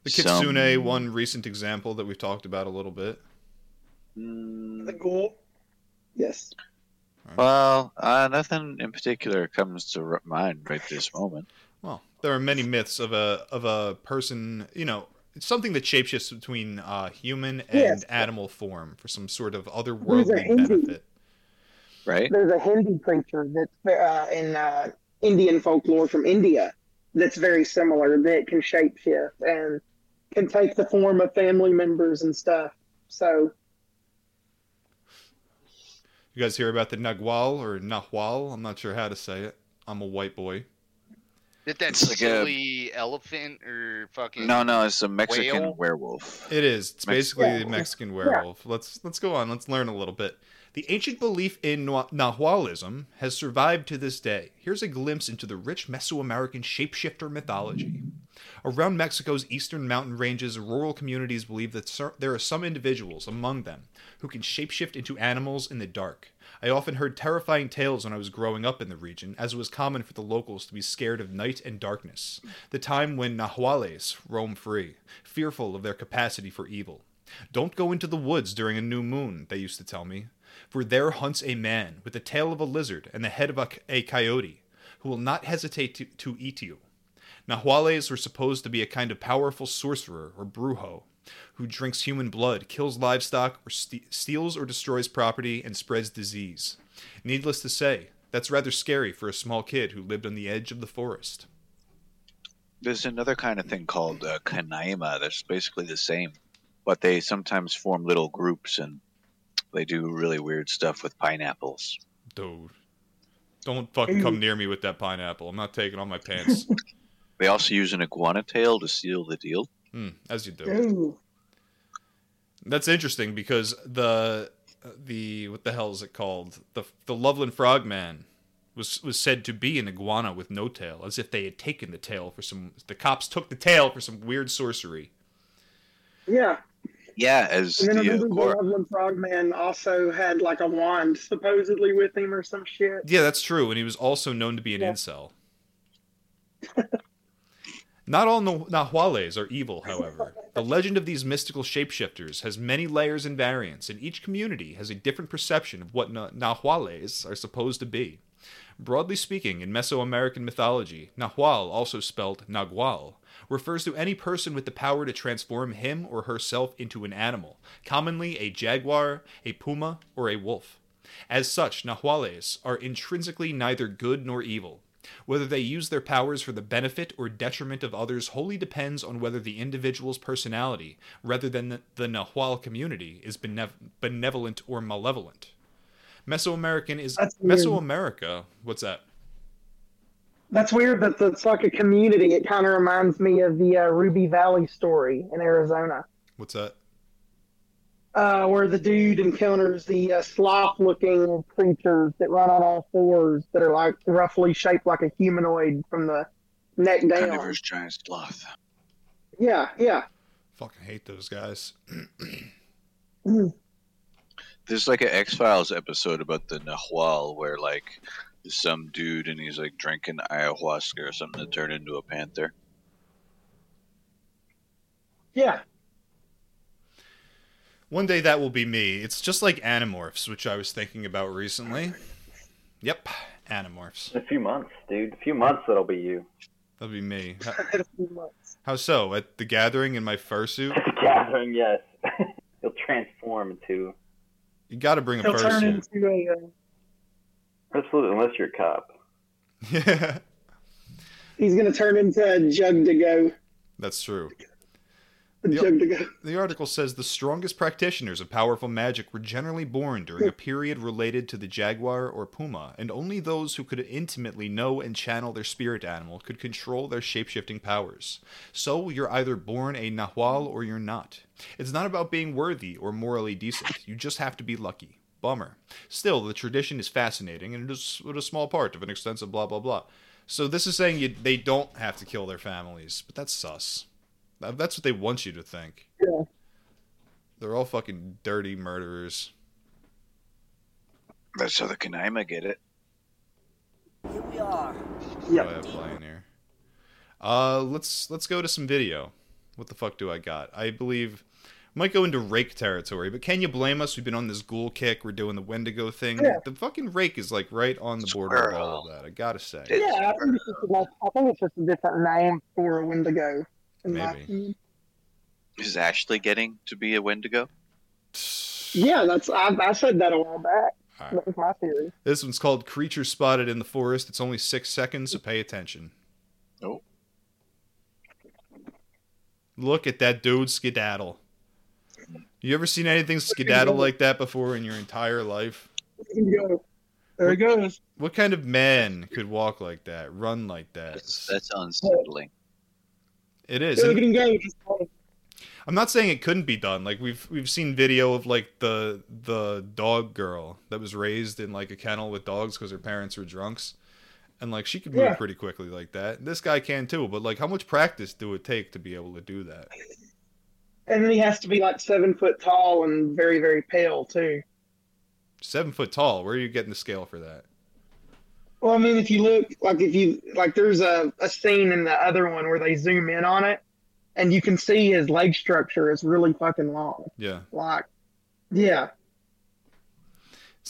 The Kitsune, one recent example that we've talked about a little bit. The Ghoul? Yes. Right. Well, nothing in particular comes to mind right this moment. Well, there are many myths of a person, it's something that shapeshifts between human and animal form for some sort of otherworldly benefit. Right? There's a Hindu creature that's in Indian folklore from India that's very similar, that can shapeshift and can take the form of family members and stuff. So, you guys hear about the Nagual or Nahual? I'm not sure how to say it. I'm a white boy. That silly elephant or fucking No, it's a Mexican werewolf. It is. It's basically the Mexican werewolf. Yeah. Let's go on. Let's learn a little bit. The ancient belief in Nahualism has survived to this day. Here's a glimpse into the rich Mesoamerican shapeshifter mythology. Around Mexico's eastern mountain ranges, rural communities believe that there are some individuals among them who can shapeshift into animals in the dark. I often heard terrifying tales when I was growing up in the region, as it was common for the locals to be scared of night and darkness, the time when Nahuales roam free, fearful of their capacity for evil. Don't go into the woods during a new moon, they used to tell me, for there hunts a man with the tail of a lizard and the head of a coyote, who will not hesitate to eat you. Nahuales were supposed to be a kind of powerful sorcerer or brujo, who drinks human blood, kills livestock, or steals or destroys property, and spreads disease. Needless to say, that's rather scary for a small kid who lived on the edge of the forest. There's another kind of thing called Kanaima that's basically the same, but they sometimes form little groups, and they do really weird stuff with pineapples. Dude, don't fucking come near me with that pineapple. I'm not taking off my pants. They also use an iguana tail to seal the deal. As you do. Ooh. That's interesting because the what the hell is it called? The Loveland Frogman was said to be an iguana with no tail, as if they had taken the tail for some. The cops took the tail for some weird sorcery. Yeah. Yeah, as and then the Loveland Frogman also had a wand supposedly with him or some shit. Yeah, that's true, and he was also known to be an incel. Not all Nahuales are evil, however. The legend of these mystical shapeshifters has many layers and variants, and each community has a different perception of what Nahuales are supposed to be. Broadly speaking, in Mesoamerican mythology, Nahual, also spelled Nagual, refers to any person with the power to transform him or herself into an animal, commonly a jaguar, a puma, or a wolf. As such, Nahuales are intrinsically neither good nor evil. Whether they use their powers for the benefit or detriment of others wholly depends on whether the individual's personality, rather than the Nahual community, is benevolent or malevolent. Mesoamerican is... That's weird. Mesoamerica... What's that? That's weird that it's like a community. It kind of reminds me of the Ruby Valley story in Arizona. What's that? Where the dude encounters the sloth-looking creatures that run on all fours that are like roughly shaped like a humanoid from the neck down. Carnivorous giant sloth. Yeah, yeah. Fucking hate those guys. There's like an X-Files episode about the Nahual where like some dude and he's like drinking ayahuasca or something to turn into a panther. Yeah. One day that will be me. It's just like Animorphs, which I was thinking about recently. Yep, Animorphs. In a few months, dude. A few months, that'll be you. That'll be me. A few months. How so? At the gathering in my fursuit? At the gathering, yes. He'll transform into... You gotta bring a fursuit. He'll turn into a... Absolutely, unless you're a cop. Yeah. He's gonna turn into a jug to go. That's true. The article says the strongest practitioners of powerful magic were generally born during a period related to the jaguar or puma, and only those who could intimately know and channel their spirit animal could control their shape-shifting powers. So you're either born a Nahual or you're not. It's not about being worthy or morally decent. You just have to be lucky. Bummer. Still, the tradition is fascinating, and it is a small part of an extensive blah blah blah. So this is saying they don't have to kill their families, but that's sus. That's what they want you to think. Yeah. They're all fucking dirty murderers. That's how the Kanaima get it. Here we are. Yeah. I have playing here. Let's go to some video. What the fuck do I got? I believe I might go into rake territory, but can you blame us? We've been on this ghoul kick. We're doing the Wendigo thing. Yeah. The fucking rake is like right on the border of all of that. I gotta say. Yeah, I think it's just a different name for a Wendigo. Maybe. Is Ashley getting to be a Wendigo? Yeah, that's I said that a while back. Right. That was my theory. This one's called Creature Spotted in the Forest. It's only 6 seconds, so pay attention. Nope. Look at that dude skedaddle. You ever seen anything skedaddle like that before in your entire life? There he goes. What kind of man could walk like that, run like that? That's unsettling. It is. I'm not saying it couldn't be done. Like we've seen video of like the dog girl that was raised in like a kennel with dogs because her parents were drunks, and like she could move pretty quickly like that. This guy can too, but like how much practice do it take to be able to do that? And then he has to be like 7 foot tall and very very pale too. 7 foot tall. Where are you getting the scale for that? Well, I mean, if you look, there's a scene in the other one where they zoom in on it, and you can see his leg structure is really fucking long. Yeah. It's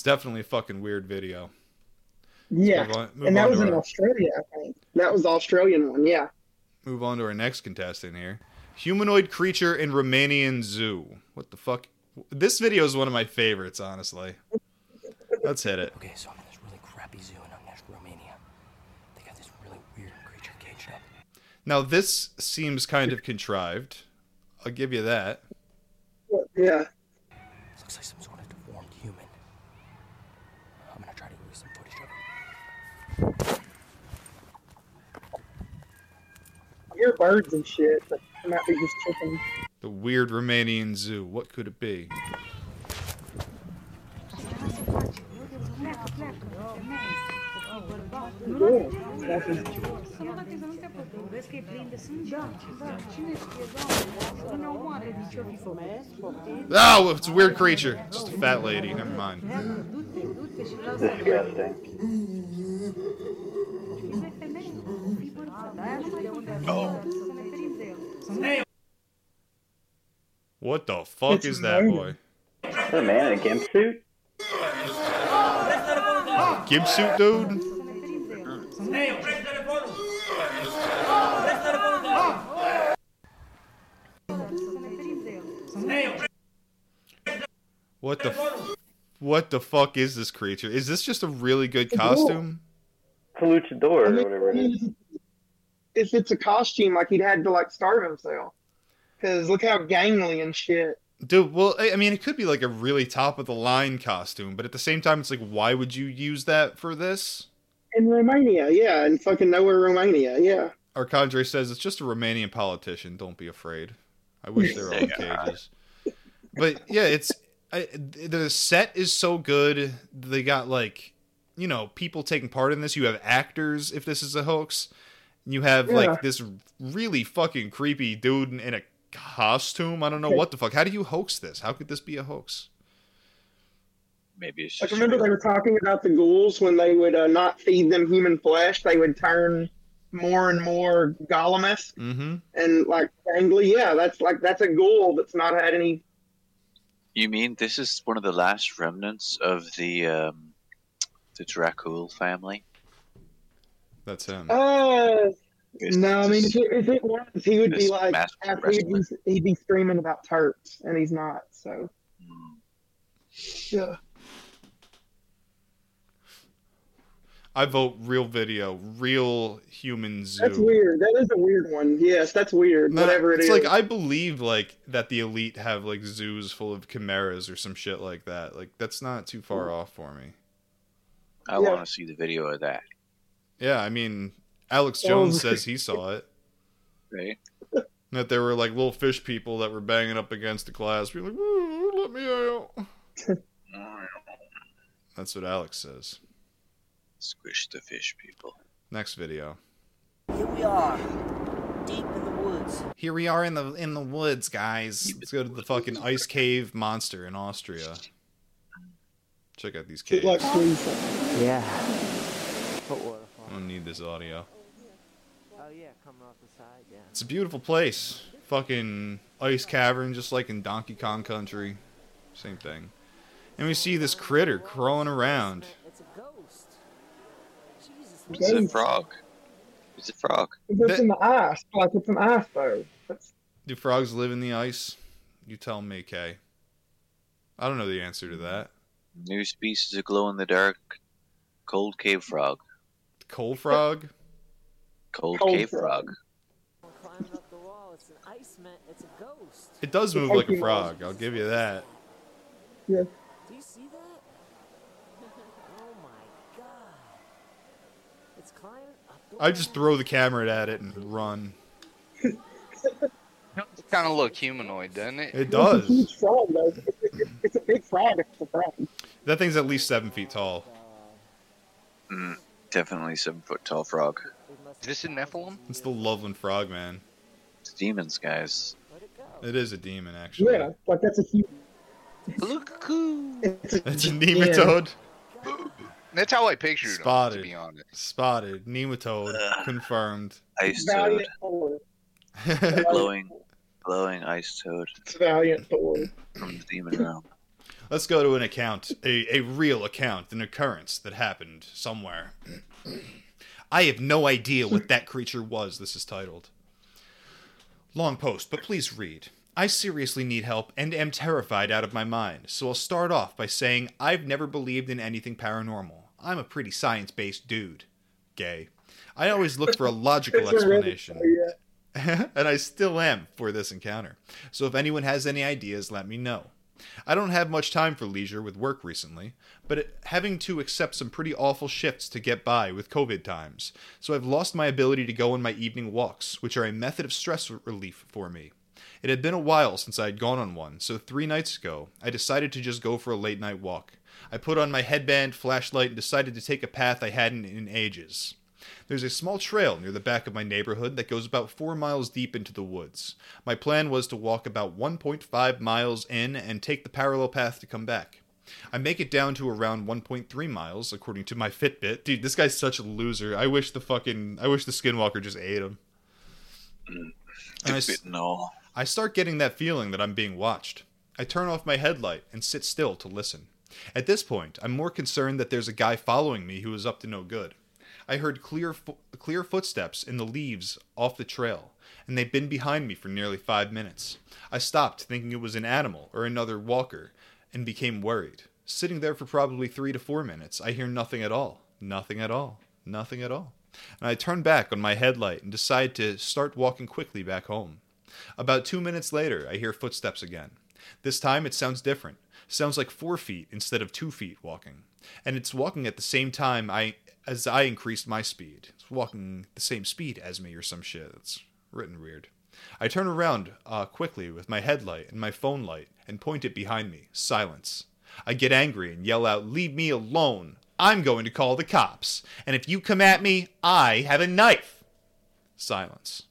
definitely a fucking weird video. Yeah. Move on that was in Australia, I think. That was the Australian one, yeah. Move on to our next contestant here. Humanoid creature in Romanian zoo. What the fuck? This video is one of my favorites, honestly. Let's hit it. Okay, so I'm in this really crappy zoo. Now, this seems kind of contrived. I'll give you that. Yeah. This looks like some sort of deformed human. I'm going to try to use some footage of it. I hear birds and shit, but I might be just chicken. The weird Romanian zoo. What could it be? Cool. Oh, it's a weird creature. It's just a fat lady. Never mind. Oh. What the fuck is that, boy? Is that a man in a gimp suit? Gimp suit, dude. What the fuck is this creature? Is this just a really good costume? It's a luchador or whatever it is. If it's a costume, like, he'd had to, like, starve himself. Because look how gangly and shit. Dude, well, I mean, it could be, like, a really top-of-the-line costume, but at the same time, it's like, why would you use that for this? In Romania, yeah. In fucking nowhere Romania, yeah. Arcandre says, it's just a Romanian politician. Don't be afraid. I wish they were all cages. But, yeah, it's... the set is so good. They got, like, you know, people taking part in this. You have actors, if this is a hoax. You have, like, this really fucking creepy dude in a costume. I don't know what the fuck. How do you hoax this? How could this be a hoax? Maybe it's just... I remember they were talking about the ghouls when they would not feed them human flesh. They would turn more and more Gollum-esque and, like, gangly. Yeah, that's a ghoul that's not had any... You mean this is one of the last remnants of the Dracul family? That's him. No, I mean, if it was, he would be like, he'd be screaming about Turks, and he's not, so. Yeah. I vote real video, real human zoo. That's weird. That is a weird one. Yes, that's weird. No, whatever it is. It's like, I believe, like, that the elite have, like, zoos full of chimeras or some shit like that. Like, that's not too far off for me. I want to see the video of that. Yeah, I mean, Alex Jones says he saw it. Right. That there were, like, little fish people that were banging up against the glass. Be like, ooh, let me out. That's what Alex says. Squish the fish people. Next video. Here we are, deep in the woods. Here we are in the woods, guys. Let's go to the fucking ice cave monster in Austria. Check out these caves. Yeah. I don't need this audio. Oh yeah, coming off the side. Yeah. It's a beautiful place. Fucking ice cavern, just like in Donkey Kong Country. Same thing. And we see this critter crawling around. It's a frog. It's a frog. It's in the ice. Like, it's an ice, though. Do frogs live in the ice? You tell me, Kay. I don't know the answer to that. New species of glow-in-the-dark cold cave frog. Cold frog? Cold cave frog. Climbing up the wall. It's an ice man. It's a ghost. It does move like a frog. I'll give you that. Yeah. Do you see that? I just throw the camera at it and run. It kind of look humanoid, doesn't it? It does. It's a huge frog, though. It's a big frog. It's a frog. That thing's at least 7 feet tall. Definitely 7 foot tall frog. Is this a Nephilim? It's the Loveland Frogman. It's demons, guys. It is a demon, actually. Yeah, like that's a huge... It's a nematode. Yeah. That's how I pictured him, to be honest. Spotted. Nematode. Confirmed. Ice toad. Glowing ice toad. Valiant Thor. From the demon realm. Let's go to an account. A real account. An occurrence that happened somewhere. I have no idea what that creature was. This is titled. Long post, but please read. I seriously need help and am terrified out of my mind, so I'll start off by saying I've never believed in anything paranormal. I'm a pretty science-based dude. Gay. I always look for a logical explanation. And I still am for this encounter. So if anyone has any ideas, let me know. I don't have much time for leisure with work recently, but having to accept some pretty awful shifts to get by with COVID times, so I've lost my ability to go on my evening walks, which are a method of stress relief for me. It had been a while since I had gone on one, so 3 nights ago, I decided to just go for a late-night walk. I put on my headband, flashlight, and decided to take a path I hadn't in ages. There's a small trail near the back of my neighborhood that goes about 4 miles deep into the woods. My plan was to walk about 1.5 miles in and take the parallel path to come back. I make it down to around 1.3 miles, according to my Fitbit. Dude, this guy's such a loser. I wish the Skinwalker just ate him. I start getting that feeling that I'm being watched. I turn off my headlight and sit still to listen. At this point, I'm more concerned that there's a guy following me who is up to no good. I heard clear footsteps in the leaves off the trail, and they've been behind me for nearly 5 minutes. I stopped thinking it was an animal or another walker and became worried. Sitting there for probably 3 to 4 minutes, I hear nothing at all. Nothing at all. Nothing at all. And I turn back on my headlight and decide to start walking quickly back home. About 2 minutes later, I hear footsteps again. This time it sounds different. Sounds like 4 feet instead of 2 feet walking. And it's walking at the same time as I increased my speed. It's walking the same speed as me or some shit. It's written weird. I turn around quickly with my headlight and my phone light and point it behind me. Silence. I get angry and yell out, "Leave me alone. I'm going to call the cops. And if you come at me, I have a knife." Silence.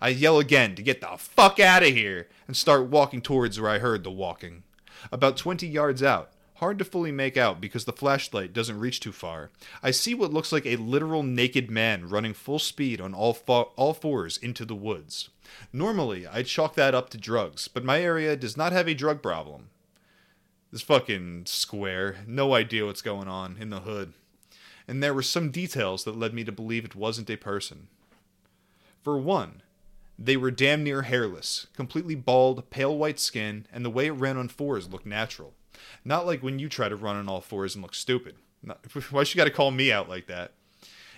I yell again to get the fuck out of here and start walking towards where I heard the walking. About 20 yards out, hard to fully make out because the flashlight doesn't reach too far, I see what looks like a literal naked man running full speed on all fours into the woods. Normally, I'd chalk that up to drugs, but my area does not have a drug problem. This fucking square, no idea what's going on in the hood. And there were some details that led me to believe it wasn't a person. For one, they were damn near hairless, completely bald, pale white skin, and the way it ran on fours looked natural. Not like when you try to run on all fours and look stupid. Why she gotta call me out like that?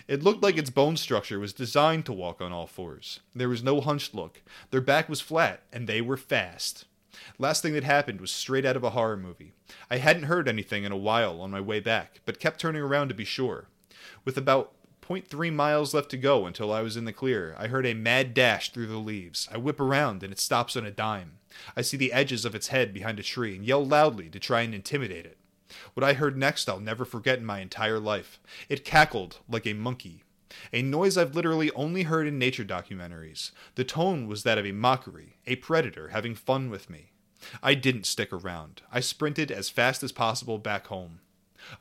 It looked like its bone structure was designed to walk on all fours. There was no hunched look. Their back was flat, and they were fast. Last thing that happened was straight out of a horror movie. I hadn't heard anything in a while on my way back, but kept turning around to be sure. With about 0.3 miles left to go until I was in the clear, I heard a mad dash through the leaves. I whip around and it stops on a dime. I see the edges of its head behind a tree and yell loudly to try and intimidate it. What I heard next I'll never forget in my entire life. It cackled like a monkey. A noise I've literally only heard in nature documentaries. The tone was that of a mockery, a predator having fun with me. I didn't stick around. I sprinted as fast as possible back home.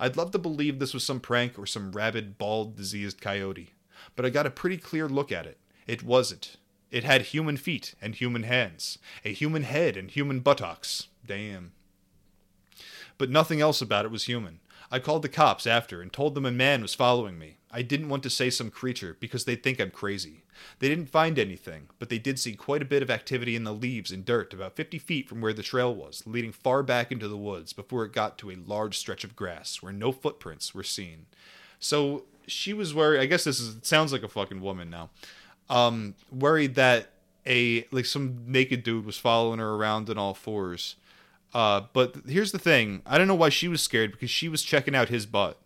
I'd love to believe this was some prank or some rabid, bald, diseased coyote, but I got a pretty clear look at it. It wasn't. It had human feet and human hands, a human head and human buttocks. Damn. But nothing else about it was human. I called the cops after and told them a man was following me. I didn't want to say some creature because they'd think I'm crazy. They didn't find anything, but they did see quite a bit of activity in the leaves and dirt about 50 feet from where the trail was, leading far back into the woods before it got to a large stretch of grass where no footprints were seen. So she was worried, I guess it sounds like a fucking woman now, worried that some naked dude was following her around on all fours. But here's the thing. I don't know why she was scared because she was checking out his butt.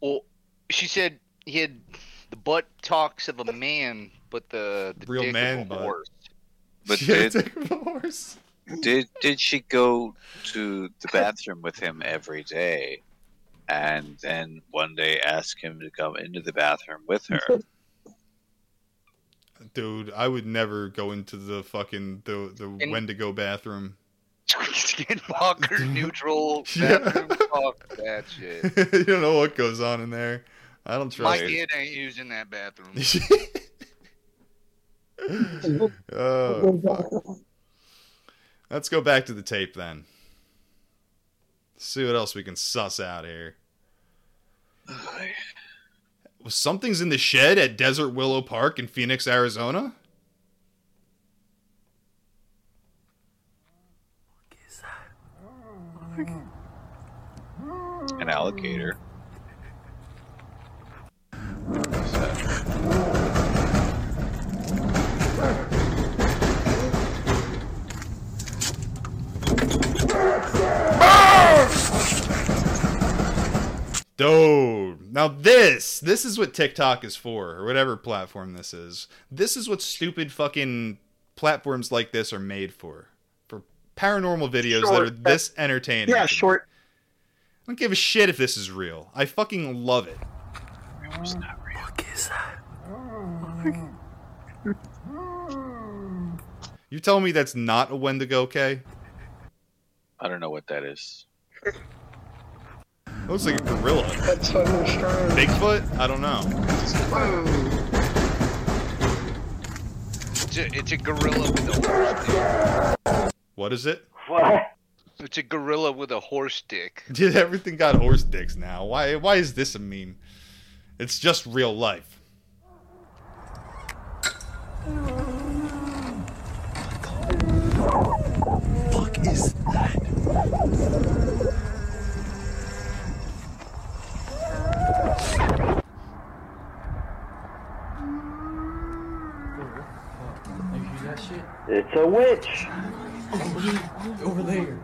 Well, she said he had the butt talks of a man, but the real dick man of a horse. But did she go to the bathroom with him every day, and then one day ask him to come into the bathroom with her? Dude, I would never go into the fucking the Wendigo bathroom. Skinwalker neutral bathroom talk, that shit. You don't know what goes on in there. I don't trust my kid ain't using that bathroom. Oh, fuck. Let's go back to the tape then. See what else we can suss out here. Was something's in the shed at Desert Willow Park in Phoenix, Arizona? What is that? An alligator. Dude, now this is what TikTok is for, or whatever platform this is. This is what stupid fucking platforms like this are made for paranormal videos that are this entertaining. Yeah, short. I don't give a shit if this is real. I fucking love it. It was not real. What is that? You tell me that's not a Wendigo, Kay? I don't know what that is. Looks like a gorilla. That's so strange. Bigfoot? I don't know. It's a gorilla with a horse. What is it? What? It's a gorilla with a horse dick. Dude, everything got horse dicks now. Why is this a meme? It's just real life. What the fuck is that? Shit. It's a witch. Over there.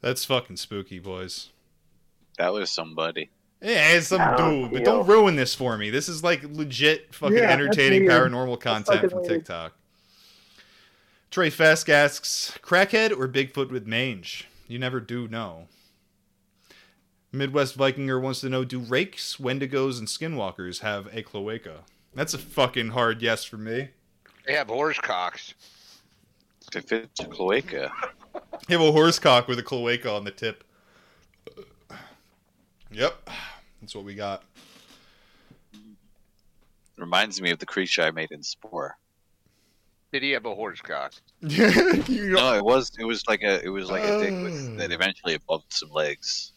That's fucking spooky, boys. That was somebody. Yeah, it's some dude. But don't ruin this for me. This is like legit fucking entertaining paranormal content from TikTok. Trey Fesk asks, crackhead or Bigfoot with mange? You never do know. Midwest Vikinger wants to know, do rakes, wendigos, and skinwalkers have a cloaca? That's a fucking hard yes for me. They have horse cocks. If it's a cloaca. They have a horse cock with a cloaca on the tip. Yep. That's what we got. Reminds me of the creature I made in Spore. Did he have a horse cock? No, it was like a dick with, that eventually it bumped some legs.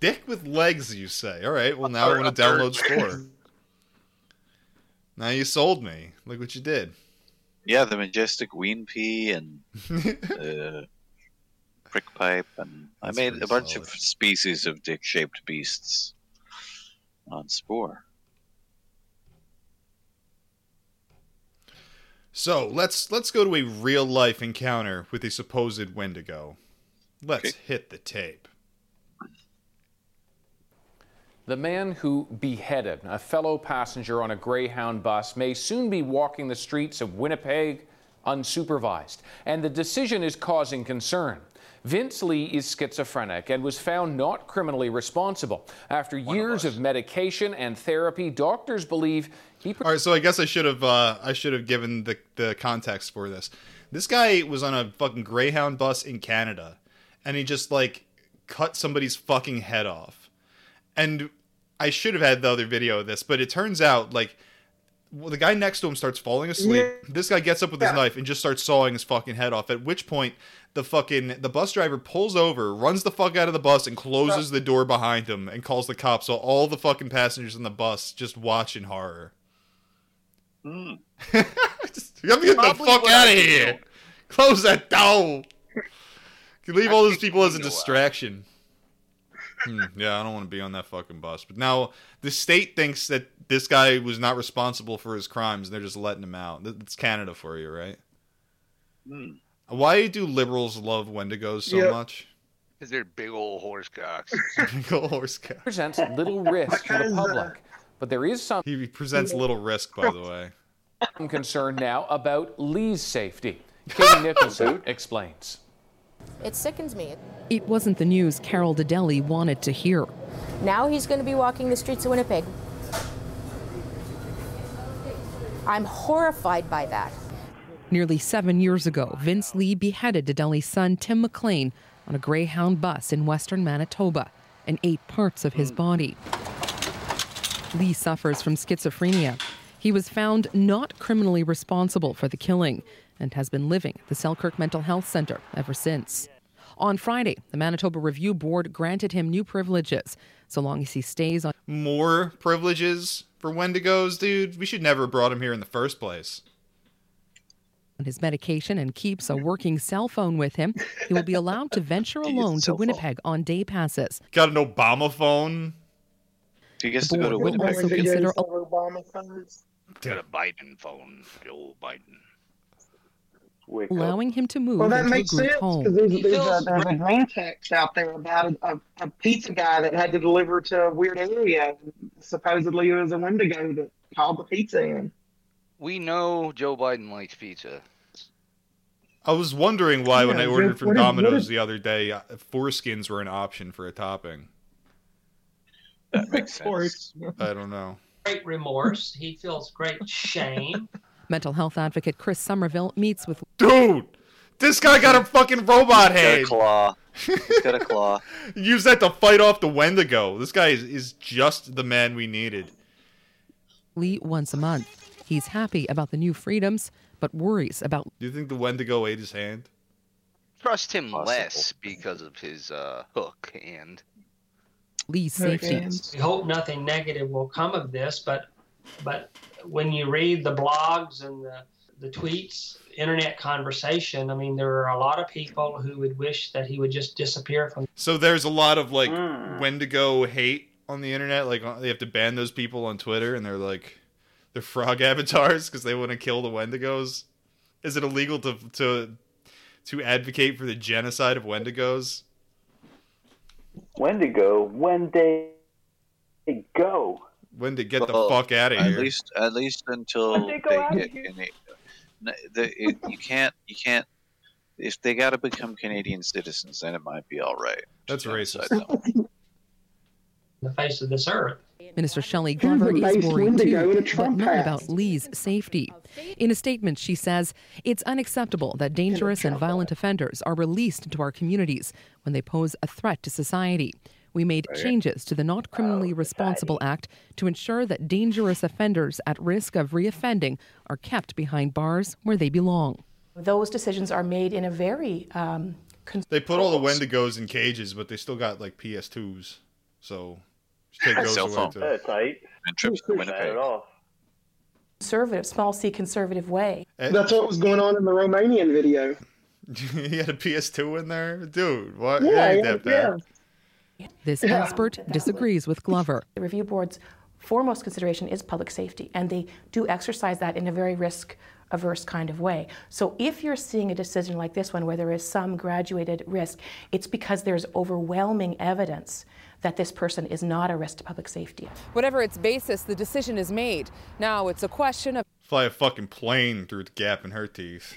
Dick with legs, you say? All right, well, now I want to download Spore. Now you sold me. Look what you did. Yeah, the majestic ween pea and prick pipe. And that's I made a bunch of species of dick-shaped beasts on Spore. So let's go to a real-life encounter with a supposed Wendigo. Let's hit the tape. The man who beheaded a fellow passenger on a Greyhound bus may soon be walking the streets of Winnipeg unsupervised, and the decision is causing concern. Vince Lee is schizophrenic and was found not criminally responsible. After years of medication and therapy, doctors believe he... All right, so I guess I should have given the context for this. This guy was on a fucking Greyhound bus in Canada, and he just, like, cut somebody's fucking head off. And I should have had the other video of this, but it turns out, like, well, the guy next to him starts falling asleep. Yeah. This guy gets up with his knife and just starts sawing his fucking head off, at which point the bus driver pulls over, runs the fuck out of the bus, and closes the door behind him and calls the cops. So all the fucking passengers on the bus just watch in horror. Let me get the fuck out of here. Close that door. You leave all those people as a distraction. Yeah, I don't want to be on that fucking bus. But now the state thinks that this guy was not responsible for his crimes, and they're just letting him out. That's Canada for you, right? Mm. Why do liberals love Wendigos so much? Because they're big old horse cocks. Big old horse cocks. Presents little risk to the public, but there is some... He presents little risk, by the way. I'm concerned now about Lee's safety. Katie Nicholson explains. It sickens me. It wasn't the news Carol Dedeli wanted to hear. Now he's going to be walking the streets of Winnipeg. I'm horrified by that. Nearly 7 years ago, Vince Lee beheaded Dedeli's son, Tim McLean, on a Greyhound bus in western Manitoba and ate parts of his body. Lee suffers from schizophrenia. He was found not criminally responsible for the killing and has been living at the Selkirk Mental Health Center ever since. On Friday, the Manitoba Review Board granted him new privileges, so long as he stays on... More privileges for Wendigos, dude? We should never have brought him here in the first place. ...on his medication and keeps a working cell phone with him, he will be allowed to venture alone to Winnipeg on day passes. Got an Obama phone? He gets to go to Winnipeg. Also consider Obama phones. Got a Biden phone, Joe Biden. Allowing him to move into a group home. Well, that makes sense, because there's a green text out there about a pizza guy that had to deliver to a weird area. Supposedly it was a Wendigo that called the pizza in. We know Joe Biden likes pizza. I was wondering why when I ordered from Domino's the other day, foreskins were an option for a topping. That makes sense. I don't know. Great remorse. He feels great shame. Mental health advocate Chris Somerville meets with... Dude! This guy got a fucking robot head! He's got a claw. He's got a claw. Use that to fight off the Wendigo. This guy is just the man we needed. Lee once a month. He's happy about the new freedoms, but worries about... Do you think the Wendigo ate his hand? Trust him less because of his hook hand. Lee's safety. We hope nothing negative will come of this, but when you read the blogs and the tweets, internet conversation, I mean, there are a lot of people who would wish that he would just disappear from... So there's a lot of, like, Wendigo hate on the internet. Like, they have to ban those people on Twitter, and they're, like, they're frog avatars because they want to kill the Wendigos. Is it illegal to advocate for the genocide of Wendigos? Wendigo, when they go. When to get the fuck out of here. At least until they get Canadian. You can't. If they got to become Canadian citizens, then it might be all right. That's racist. The face of this earth. Minister Shelley Glover is worried too, but not about Lee's safety. In a statement, she says, it's unacceptable that dangerous and violent offenders are released into our communities when they pose a threat to society. We made changes to the Not Criminally Responsible Act to ensure that dangerous offenders at risk of reoffending are kept behind bars where they belong. Those decisions are made in a very... they put all the Wendigos in cages, but they still got, like, PS2s. So... Take those cell phone. That's tight. And trips to Winnipeg. Conservative, small c conservative way. That's what was going on in the Romanian video. He had a PS2 in there? Dude, what? Yeah. This expert disagrees with Glover. The review board's foremost consideration is public safety, and they do exercise that in a very risk-averse kind of way. So if you're seeing a decision like this one where there is some graduated risk, it's because there's overwhelming evidence that this person is not a risk to public safety. Whatever its basis, the decision is made. Now it's a question of... Fly a fucking plane through the gap in her teeth.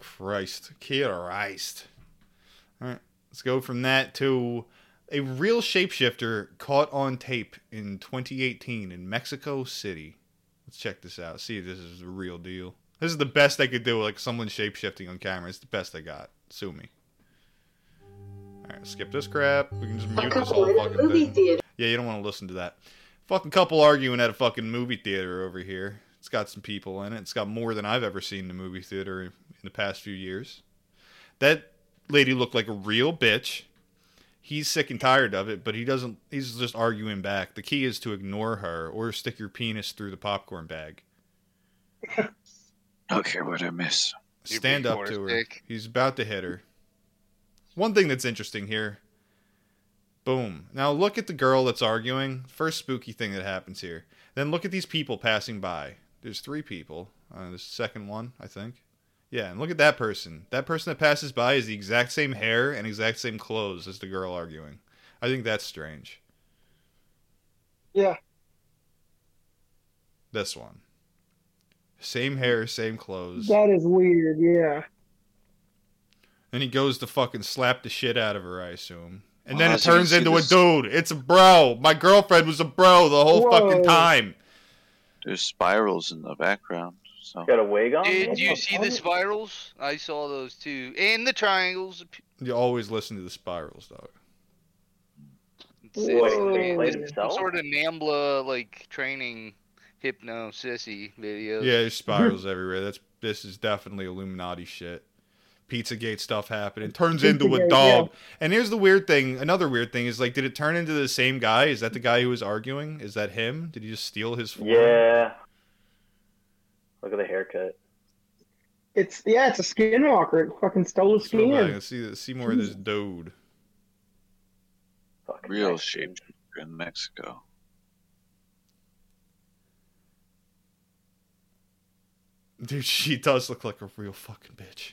Christ. All right, let's go from that to a real shapeshifter caught on tape in 2018 in Mexico City. Let's check this out. See if this is the real deal. This is the best I could do, like someone shapeshifting on camera. It's the best I got. Sue me. Alright, skip this crap. We can just mute this whole fucking thing. Yeah, you don't want to listen to that. Fucking couple arguing at a fucking movie theater over here. It's got some people in it. It's got more than I've ever seen in a movie theater in the past few years. That lady looked like a real bitch. He's sick and tired of it, but he doesn't... He's just arguing back. The key is to ignore her or stick your penis through the popcorn bag. Okay, what I miss? Stand up to her. He's about to hit her. One thing that's interesting here. Boom. Now look at the girl that's arguing. First spooky thing that happens here. Then look at these people passing by. There's three people. There's the second one, I think. Yeah, and look at that person. That person that passes by is the exact same hair and exact same clothes as the girl arguing. I think that's strange. Yeah. This one. Same hair, same clothes. That is weird, yeah. Then he goes to fucking slap the shit out of her, I assume. And then it turns into a dude. It's a bro. My girlfriend was a bro the whole fucking time. There's spirals in the background. So. Got a wig on? Did you see the spirals? I saw those too. And the triangles. You always listen to the spirals, dog. It's some sort of NAMBLA, like, training hypno sissy video. Yeah, there's spirals everywhere. This is definitely Illuminati shit. Pizzagate stuff happened. It turns into a dog. Yeah. And here's the weird thing. Another weird thing is, like, did it turn into the same guy? Is that the guy who was arguing? Is that him? Did he just steal his form? Yeah. Look at the haircut. It's a skinwalker. It fucking stole his skin. Let's see more of this dude. Fucking real shapeshifter in Mexico. Dude, she does look like a real fucking bitch.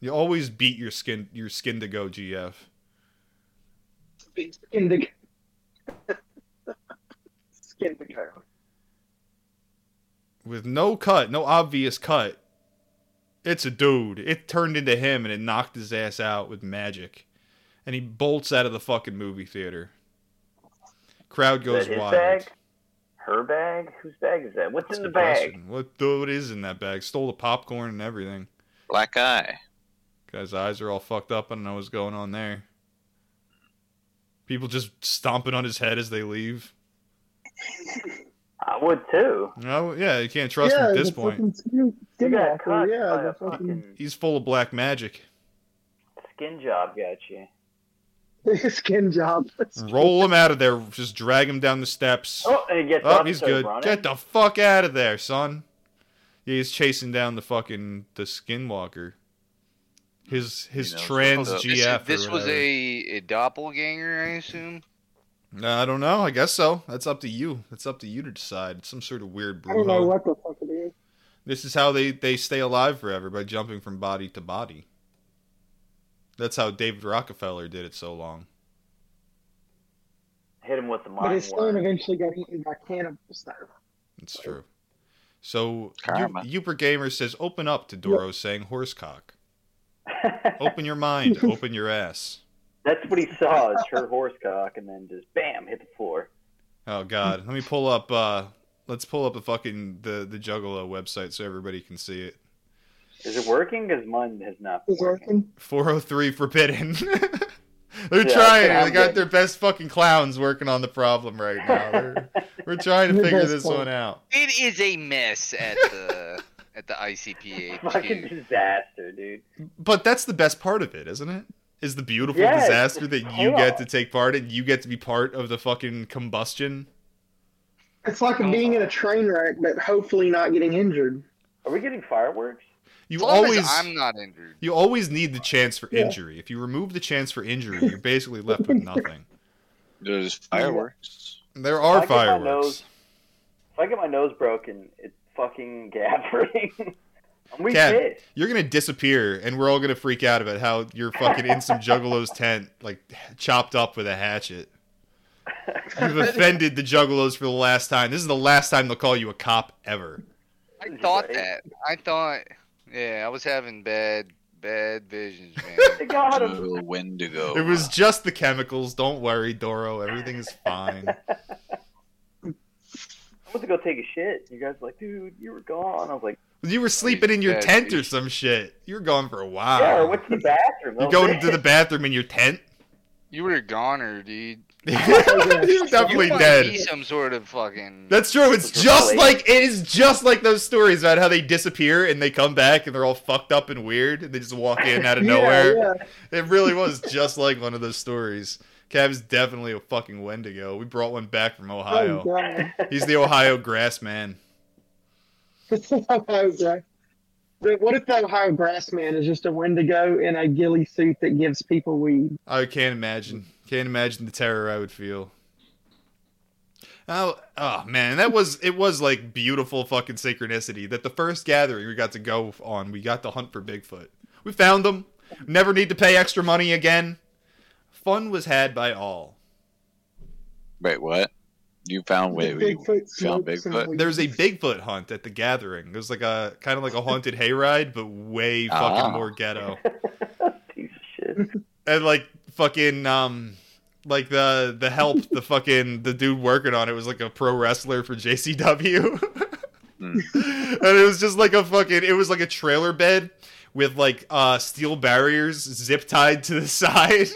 You always beat your skin to go, GF. Skin to go. With no cut, no obvious cut. It's a dude. It turned into him and it knocked his ass out with magic. And he bolts out of the fucking movie theater. Crowd goes wild. Bag? Her bag? Whose bag is that? What's in the bag? What is in that bag? Stole the popcorn and everything. Black eye. Guy's eyes are all fucked up. I don't know what's going on there. People just stomping on his head as they leave. I would too. No, yeah, you can't trust him at this point. He's full of black magic. Skin job got you. Skin job. Roll him out of there. Just drag him down the steps. Oh, and he gets up. He's good. Get the fuck out of there, son. Yeah, he's chasing down the fucking skinwalker. His trans GF. This was a doppelganger, I assume. I don't know. I guess so. That's up to you. That's up to you to decide. It's some sort of weird brew. I don't know what the fuck it is. This is how they stay alive forever, by jumping from body to body. That's how David Rockefeller did it so long. Hit him with the mind. But his son eventually got eaten by cannibals. That's true. So, Uper Gamer says, open up to Doro saying horsecock. Open your mind. Open your ass. That's what he saw, is her horsecock, and then just, bam, hit the floor. Oh, God. Let me pull up, let's pull up the Juggalo website so everybody can see it. Is it working? Because mine has not been working. 403 Forbidden. They're trying. They got their best fucking clowns working on the problem right now. We're trying to figure this one out. It is a mess at the... At the ICPH. Fucking disaster, dude. But that's the best part of it, isn't it? Is the beautiful disaster that you get to take part in. You get to be part of the fucking combustion. It's like being in a train wreck, but hopefully not getting injured. Are we getting fireworks? I'm not injured. You always need the chance for injury. If you remove the chance for injury, you're basically left with nothing. There's fireworks. There are fireworks. If I get my nose broken, it's fucking gathering. You're gonna disappear, and we're all gonna freak out about how you're fucking in some Juggalo's tent, like chopped up with a hatchet. You've offended the Juggalos for the last time. This is the last time they'll call you a cop ever. I thought that. I was having bad visions, man. They got him. Little Wendigo. It was just the chemicals. Don't worry, Doro. Everything is fine. I went to go take a shit. You guys were like, dude, you were gone. I was like... You were sleeping in your tent or some shit. You were gone for a while. Yeah, or went to the bathroom. You going to the bathroom in your tent? You were a goner, dude. He's definitely dead. Be some sort of fucking... That's true. It is just like those stories about how they disappear and they come back and they're all fucked up and weird and they just walk in out of nowhere. Yeah. It really was just like one of those stories. Cab's definitely a fucking Wendigo. We brought one back from Ohio. Oh, he's the Ohio grass man. What if the Ohio grass man is just a Wendigo in a ghillie suit that gives people weed? I can't imagine. Can't imagine the terror I would feel. Oh man, it was like beautiful fucking synchronicity that the first gathering we got to go on, we got to hunt for Bigfoot. We found them. Never need to pay extra money again. Fun was had by all. Wait, what? You found Bigfoot? There's a Bigfoot hunt at the gathering. There's like a kind of like a haunted hayride, but way fucking more ghetto. Piece of shit. And like fucking like the help, the fucking the dude working on it was like a pro wrestler for JCW. And it was just like a fucking a trailer bed with like steel barriers zip tied to the side.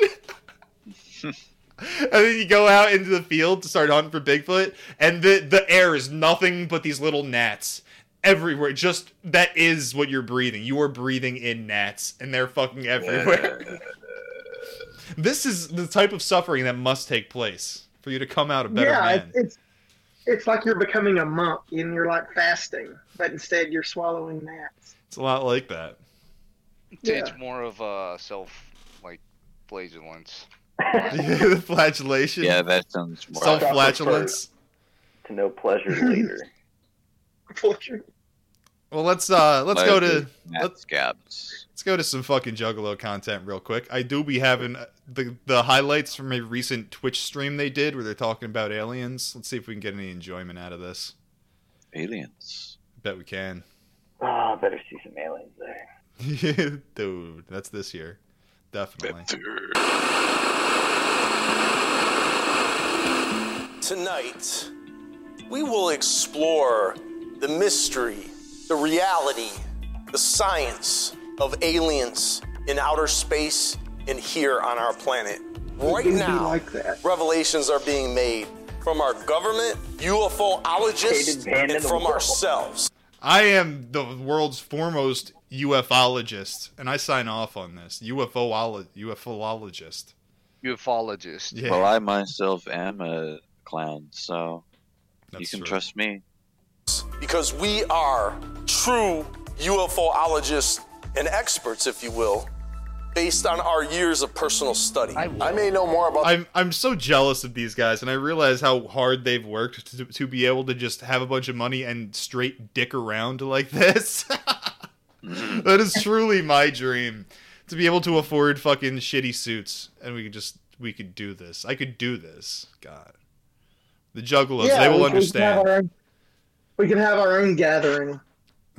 And then you go out into the field to start hunting for Bigfoot, and the air is nothing but these little gnats everywhere. Just that is what you're breathing. You are breathing in gnats, and they're fucking everywhere. This is the type of suffering that must take place for you to come out a better man. It's like you're becoming a monk, and you're like fasting, but instead you're swallowing gnats. It's a lot like that. It's more of a self flagellance. The flagellation. Yeah, that sounds more self-flagellance. To no pleasure later. Pleasure. Well, let's go to some fucking Juggalo content real quick. I do be having the highlights from a recent Twitch stream they did where they're talking about aliens. Let's see if we can get any enjoyment out of this. Aliens. Bet we can. Ah, better see some aliens there. Dude, that's this year. Definitely. Tonight, we will explore the mystery, the reality, the science of aliens in outer space and here on our planet. Right now, like that. Revelations are being made from our government, UFOologists, and from ourselves. I am the world's foremost UFOlogist, and I sign off on this. UFOologist. Ufologist. Yeah. Well, I myself am a clown, so that's you can true. Trust me. Because we are true UFOologists and experts, if you will, based on our years of personal study. I may know more about... I'm so jealous of these guys, and I realize how hard they've worked to be able to just have a bunch of money and straight dick around like this. That is truly my dream. To be able to afford fucking shitty suits, and we could do this. I could do this. God. The Juggalos, yeah, they will understand. We can have our own gathering.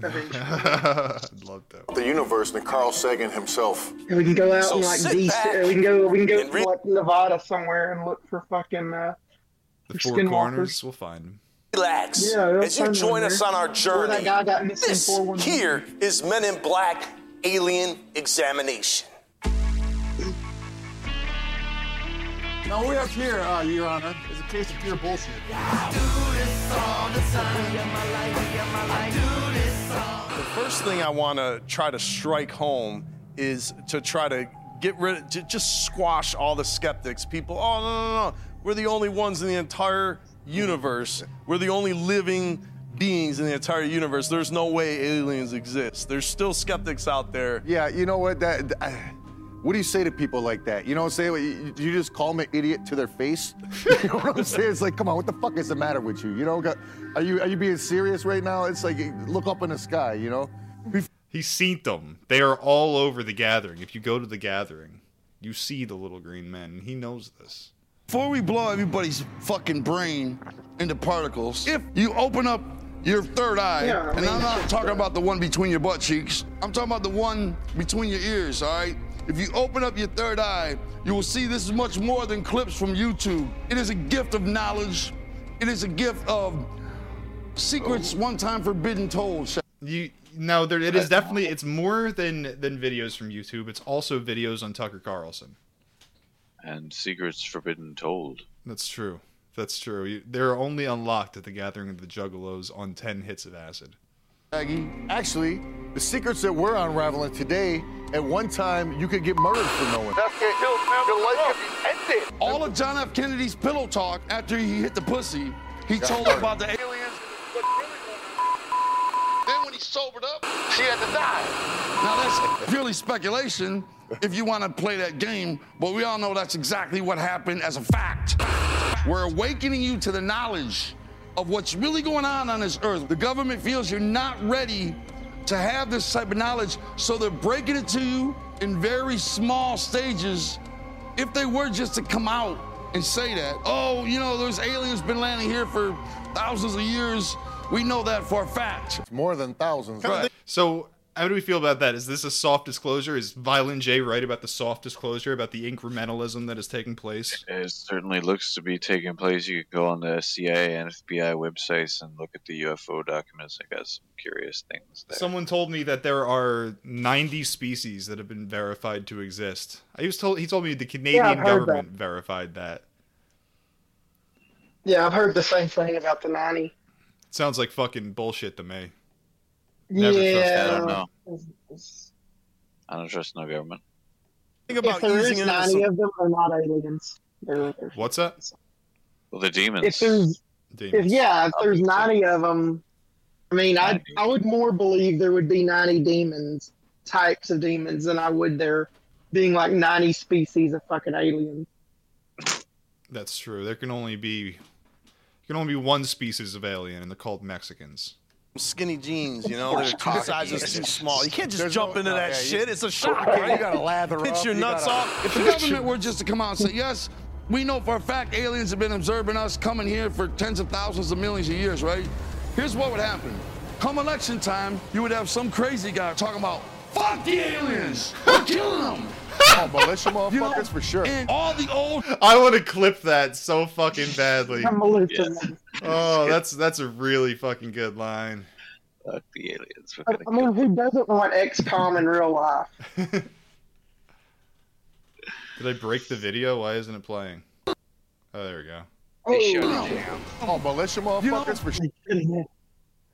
I'd love that. The universe and Carl Sagan himself. And we can go out and like DC. We can go to like Nevada somewhere and look for fucking the Four Corners. We'll find them. Relax. Yeah, as you join us on our journey, this here is Men in Black Alien Examination. Now way up here, Your Honor, is a case of pure bullshit. I do this all the time. I do this all the time. The first thing I want to try to strike home is to try to get rid, to just squash all the skeptics. People, oh no. We're the only ones in the entire universe. We're the only living beings in the entire universe. There's no way aliens exist. There's still skeptics out there. Yeah, you know what? What do you say to people like that? You know, say you just call them an idiot to their face. You know what I'm saying? It's like, come on, what the fuck is the matter with you? You know, are you being serious right now? It's like, look up in the sky. You know, he's seen them. They are all over the gathering. If you go to the gathering, you see the little green men. He knows this. Before we blow everybody's fucking brain into particles, if you open up your third eye, yeah, and I'm not talking about the one between your butt cheeks, I'm talking about the one between your ears, all right? If you open up your third eye, you will see this is much more than clips from YouTube. It is a gift of knowledge. It is a gift of secrets one time forbidden told. It is definitely, it's more than videos from YouTube. It's also videos on Tucker Carlson. And secrets forbidden told. That's true. That's true. They're only unlocked at the Gathering of the Juggalos on 10 hits of acid. Actually, the secrets that we're unraveling today, at one time, you could get murdered for knowing. All of John F. Kennedy's pillow talk after he hit the pussy, he told her about the aliens. Then when he sobered up, she had to die. Now that's purely speculation if you want to play that game, but we all know that's exactly what happened as a fact. We're awakening you to the knowledge of what's really going on this earth. The government feels you're not ready to have this type of knowledge, so they're breaking it to you in very small stages. If they were just to come out and say that, oh, you know, there's aliens been landing here for thousands of years. We know that for a fact. It's more than thousands. Right. So how do we feel about that? Is this a soft disclosure? Is Violent J right about the soft disclosure, about the incrementalism that is taking place? It certainly looks to be taking place. You could go on the CIA and FBI websites and look at the UFO documents. I got some curious things there. Someone told me that there are 90 species that have been verified to exist. He told me the Canadian government verified that. Yeah, I've heard the same thing about the 90. It sounds like fucking bullshit to me. Never trust. I don't know. I don't trust no government. Think about if there is 90 of them, they're not aliens. What's that? Well, they're demons. If there's 90 of them, I mean, 90. I would more believe there would be 90 demons, types of demons, than I would there being like 90 species of fucking aliens. That's true. There can only be one species of alien, and they're called Mexicans. Skinny jeans, you know, they're two sizes too small. You can't just jump into that shit. It's a shock. Right? You gotta lather up. Pitch your nuts off. If the government were just to come out and say, yes, we know for a fact aliens have been observing us coming here for tens of thousands of millions of years, right? Here's what would happen. Come election time, you would have some crazy guy talking about, fuck the aliens! We're killing them! Oh, militia motherfuckers, you know, for sure. And all the old... I want to clip that so fucking badly. Yes. Oh, that's a really fucking good line. Fuck the aliens. Who doesn't want XCOM in real life? Did I break the video? Why isn't it playing? Oh, there we go. They showed it down. Oh, militia motherfuckers for shit.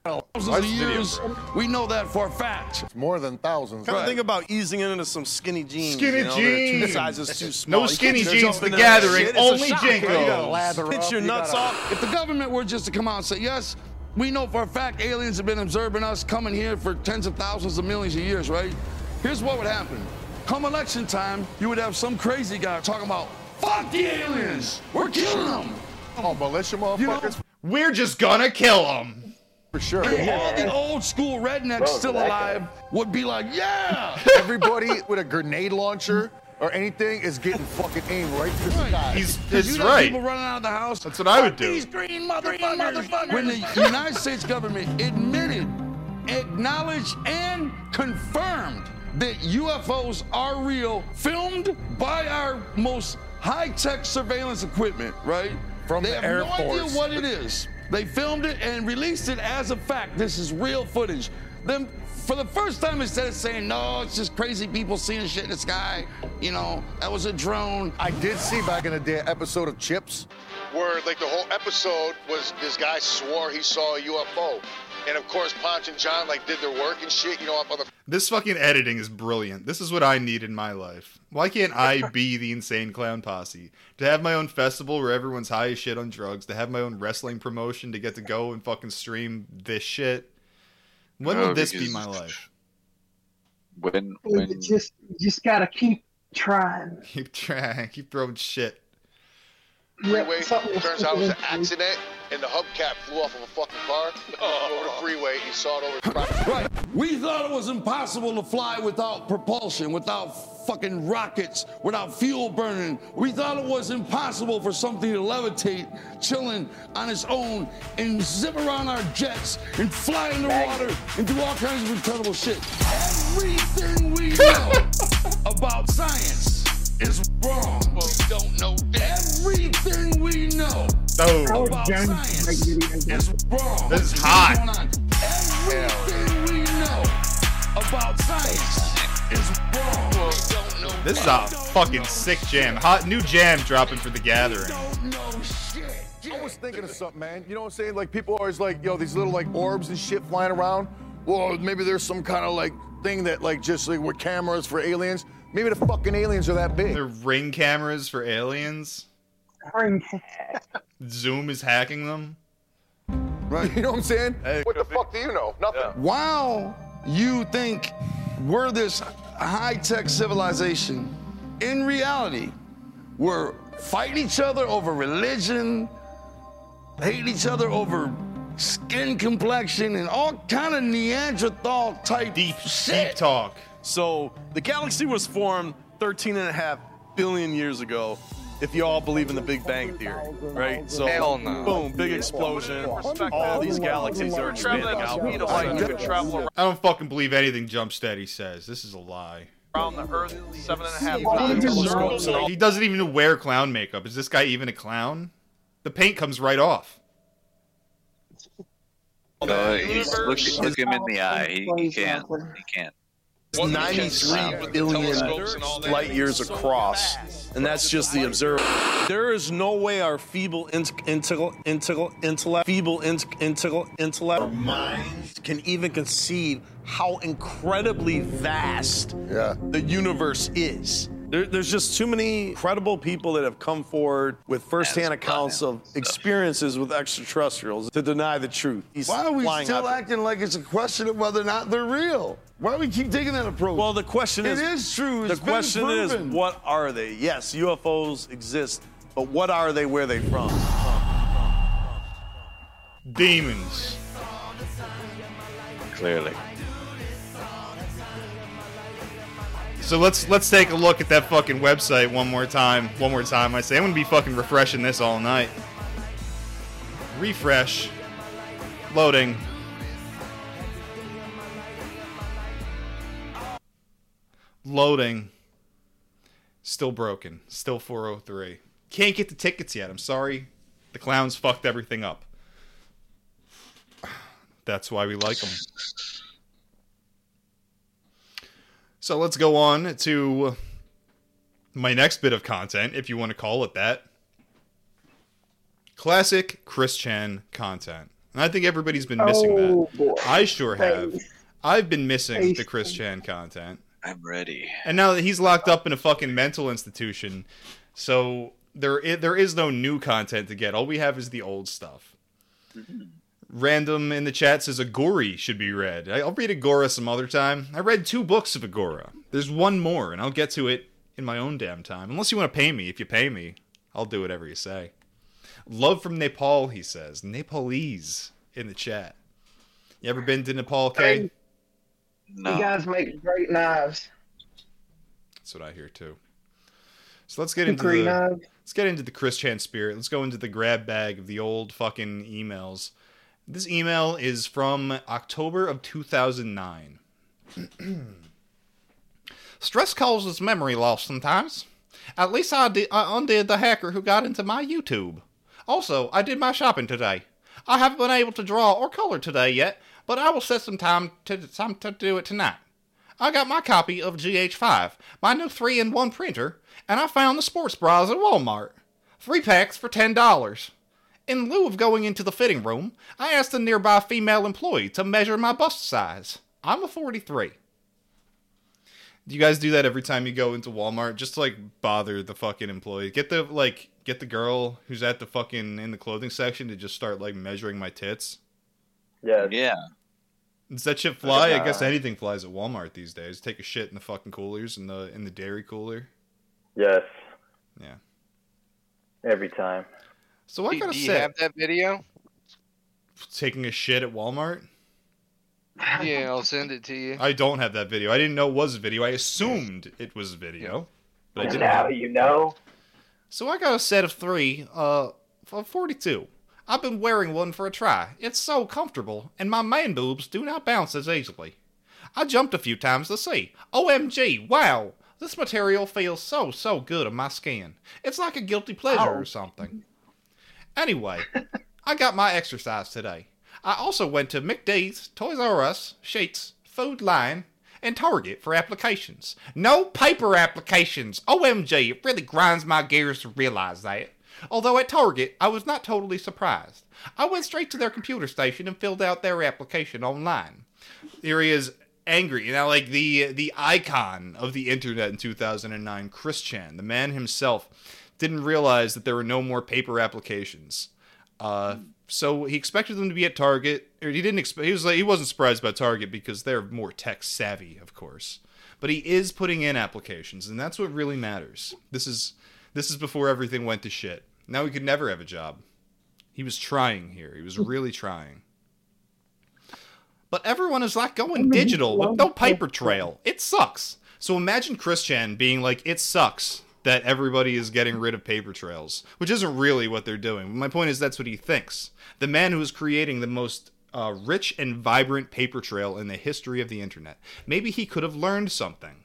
Thousands of years, we know that for a fact. It's more than thousands. Kind of think about easing into some skinny jeans. Skinny jeans. Two sizes too small. No skinny jeans. The Gathering. Shit, only Jinkos. Pitch your nuts off. If the government were just to come out and say, yes, we know for a fact aliens have been observing us coming here for tens of thousands of millions of years, right? Here's what would happen. Come election time, you would have some crazy guy talking about, fuck the aliens. We're killing them. Oh, militia motherfuckers. We're just gonna kill them. For sure. And all the old school rednecks still alive would be like, yeah! Everybody with a grenade launcher or anything is getting fucking aimed right to the sky. He's right. People running out of the house. That's what I would do. These green motherfuckers. When the United States government admitted, acknowledged, and confirmed that UFOs are real, filmed by our most high-tech surveillance equipment, right? From the Air Force. They have no idea what it is. They filmed it and released it as a fact. This is real footage. Then, for the first time, instead of saying, no, it's just crazy people seeing shit in the sky, you know, that was a drone. I did see back in the day an episode of Chips where, like, the whole episode was this guy swore he saw a UFO. And, of course, Ponch and John, like, did their work and shit, you know, up on the... This fucking editing is brilliant. This is what I need in my life. Why can't I be the Insane Clown Posse? To have my own festival where everyone's high as shit on drugs. To have my own wrestling promotion. To get to go and fucking stream this shit. When will this be my life? When... You just gotta keep trying. Keep trying. Keep throwing shit. Freeway turns out it was an accident, and the hubcap flew off of a fucking car. Over the freeway, he saw it over the property. Right. We thought it was impossible to fly without propulsion, without fucking rockets, without fuel burning. We thought it was impossible for something to levitate, chilling on its own, and zip around our jets, and fly in the water, and do all kinds of incredible shit. Everything we know about science is wrong. We don't know everything we know about science is wrong. This is hot. Everything we know about science is wrong. We don't know. This is a fucking sick jam. Hot new jam dropping for the Gathering. We don't know shit. I was thinking of something, man. You know what I'm saying? Like, people are always like, yo, these little like orbs and shit flying around. Well, maybe there's some kind of like thing that like just like with cameras for aliens. Maybe the fucking aliens are that big. They're Ring cameras for aliens. Ring. Zoom is hacking them. Right. You know what I'm saying? Hey, what the fuck do you know? Nothing. Yeah. While you think we're this high-tech civilization, in reality, we're fighting each other over religion, hating each other over skin complexion, and all kind of Neanderthal-type shit. Deep talk. So the galaxy was formed 13.5 billion years ago, if you all believe in the Big Bang Theory, right? So hell no. Boom, big explosion. All these galaxies are traveling at speed of light. You can travel around. I don't fucking believe anything Jumpsteady says. This is a lie. Around the Earth, 7.5 times telescopes. He doesn't even wear clown makeup. Is this guy even a clown? The paint comes right off. Look him in the eye. He can't. 93 billion light years across, and that's just the observer. There is no way our feeble intellect, minds can even conceive how incredibly vast the universe is. There's just too many credible people that have come forward with firsthand accounts of experiences with extraterrestrials to deny the truth. Why are we still acting like it's a question of whether or not they're real? Why do we keep taking that approach? Well, the question is... It is true. The question is, what are they? Yes, UFOs exist, but what are they? Where are they from? Demons. Clearly. So let's take a look at that fucking website one more time. One more time, I say. I'm going to be fucking refreshing this all night. Refresh. Loading. Loading. Still broken. Still 403. Can't get the tickets yet. I'm sorry. The clowns fucked everything up. That's why we like them. So let's go on to my next bit of content, if you want to call it that. Classic Chris Chan content. And I think everybody's been missing that. Boy. I sure have. I've been missing the Chris Chan content. I'm ready. And now that he's locked up in a fucking mental institution, so there is no new content to get. All we have is the old stuff. Mm-hmm. Random in the chat says Agori should be read. I'll read Agora some other time. I read 2 books of Agora. There's one more, and I'll get to it in my own damn time. Unless you want to pay me. If you pay me, I'll do whatever you say. Love from Nepal, he says. Nepalese in the chat. You ever been to Nepal, Kay? No. You guys make great knives. That's what I hear too. So let's get into the Chris Chan spirit. Let's go into the grab bag of the old fucking emails. This email is from October of 2009. Stress causes memory loss sometimes. At least I undid the hacker who got into my YouTube. Also, I did my shopping today. I haven't been able to draw or color today yet, but I will set some time to do it tonight. I got my copy of GH5, my new 3-in-1 printer, and I found the sports bras at Walmart. 3 packs for $10. In lieu of going into the fitting room, I asked a nearby female employee to measure my bust size. I'm a 43. Do you guys do that every time you go into Walmart? Just to, like, bother the fucking employee. Get the girl who's at the fucking, in the clothing section to just start, like, measuring my tits. Yeah. Does that shit fly? I guess anything flies at Walmart these days. Take a shit in the fucking coolers, in the dairy cooler. Yes. Yeah. Every time. So I gotta say, do you have that video? Taking a shit at Walmart? Yeah, I'll send it to you. I don't have that video. I didn't know it was a video. I assumed it was a video, but I didn't. Now you know. So I got a set of 3 of 42. I've been wearing one for a try. It's so comfortable, and my man boobs do not bounce as easily. I jumped a few times to see. OMG, wow! This material feels so good on my skin. It's like a guilty pleasure or something. Anyway, I got my exercise today. I also went to McD's, Toys R Us, Sheetz, Food Lion, and Target for applications. No paper applications! OMG, it really grinds my gears to realize that. Although at Target, I was not totally surprised. I went straight to their computer station and filled out their application online. Here he is, angry. You know, like the icon of the internet in 2009, Chris Chan, the man himself, didn't realize that there were no more paper applications. So he expected them to be at Target. He wasn't surprised by Target because they're more tech savvy, of course. But he is putting in applications, and that's what really matters. This is before everything went to shit. Now he could never have a job. He was trying here. He was really trying. But everyone is like going digital with no paper trail. It sucks. So imagine Chris Chan being like, it sucks that everybody is getting rid of paper trails, which isn't really what they're doing. My point is that's what he thinks. The man who is creating the most rich and vibrant paper trail in the history of the internet. Maybe he could have learned something.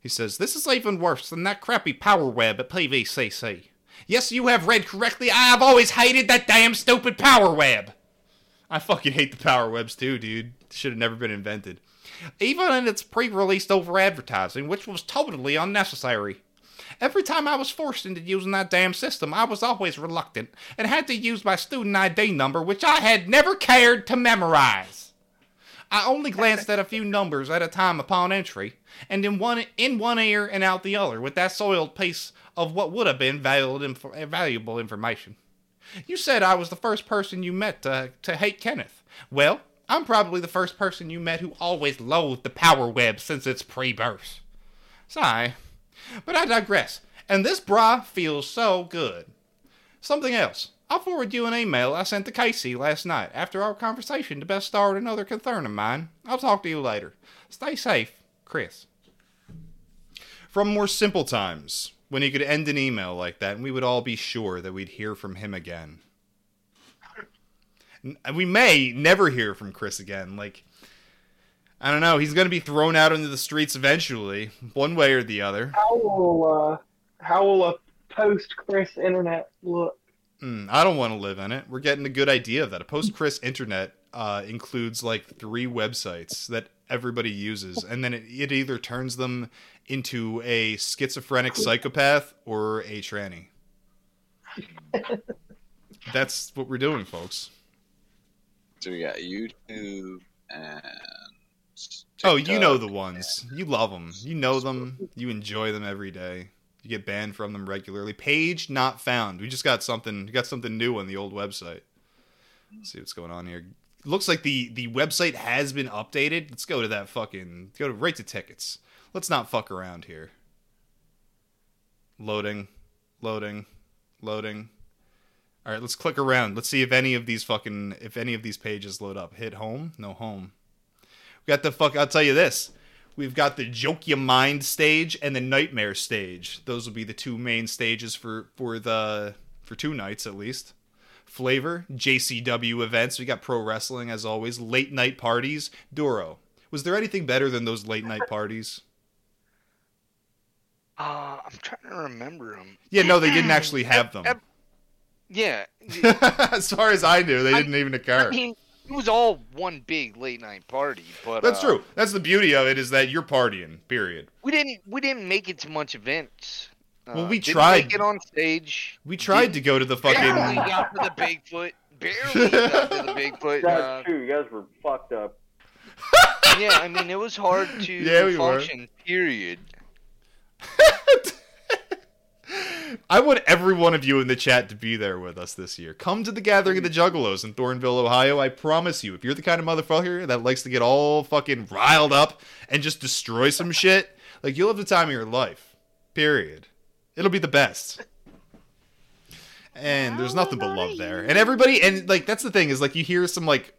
He says, this is even worse than that crappy power web at PVCC. Yes, you have read correctly. I've always hated that damn stupid power web. I fucking hate the power webs too, dude. Should have never been invented. Even in its pre-released over-advertising, which was totally unnecessary. Every time I was forced into using that damn system, I was always reluctant and had to use my student ID number, which I had never cared to memorize. I only glanced at a few numbers at a time upon entry, and in one ear and out the other, with that soiled piece of what would have been valuable information. You said I was the first person you met to hate Kenneth. Well, I'm probably the first person you met who always loathed the power web since its pre-birth. Sigh. But I digress. And this bra feels so good. Something else. I'll forward you an email I sent to Casey last night after our conversation to best start another concern of mine. I'll talk to you later. Stay safe, Chris. From more simple times, when he could end an email like that, and we would all be sure that we'd hear from him again. We may never hear from Chris again. Like, I don't know. He's going to be thrown out into the streets eventually, one way or the other. How will a post-Chris internet look? I don't want to live in it. We're getting a good idea of that. A post-Chris internet includes like 3 websites that everybody uses, and then it either turns them into a schizophrenic psychopath or a tranny. That's what we're doing, folks. So we got YouTube and TikTok. Oh, you know the ones. You love them. You know them. You enjoy them every day. You get banned from them regularly. Page not found. We just got something. We got something new on the old website. Let's see what's going on here. It looks like the website has been updated. Let's go to that fucking... Go to right to tickets. Let's not fuck around here. Loading. Loading. Loading. All right, let's click around. Let's see if any of these fucking... If any of these pages load up. Hit home. No home. We got the fuck... I'll tell you this. We've got the Joke Your Mind stage and the Nightmare stage. Those will be the 2 main stages for 2 nights, at least. Flavor, JCW events. We got pro wrestling, as always. Late night parties. Doro. Was there anything better than those late night parties? I'm trying to remember them. Yeah, no, they didn't actually have them. Yeah. As far as I knew, they didn't even occur. I mean, it was all one big late night party, but that's true. That's the beauty of it, is that you're partying. Period. We didn't make it to much events. Well, we tried. Didn't make it on stage. We tried to go to the fucking. Barely got to the Bigfoot. That's true. You guys were fucked up. Yeah, I mean, it was hard to function. Were. Period. I want every one of you in the chat to be there with us this year. Come to the Gathering of the Juggalos in Thornville, Ohio. I promise you, if you're the kind of motherfucker that likes to get all fucking riled up and just destroy some shit, like, you'll have the time of your life. Period. It'll be the best. And there's nothing but love there. And everybody, and like, that's the thing, is like, you hear some like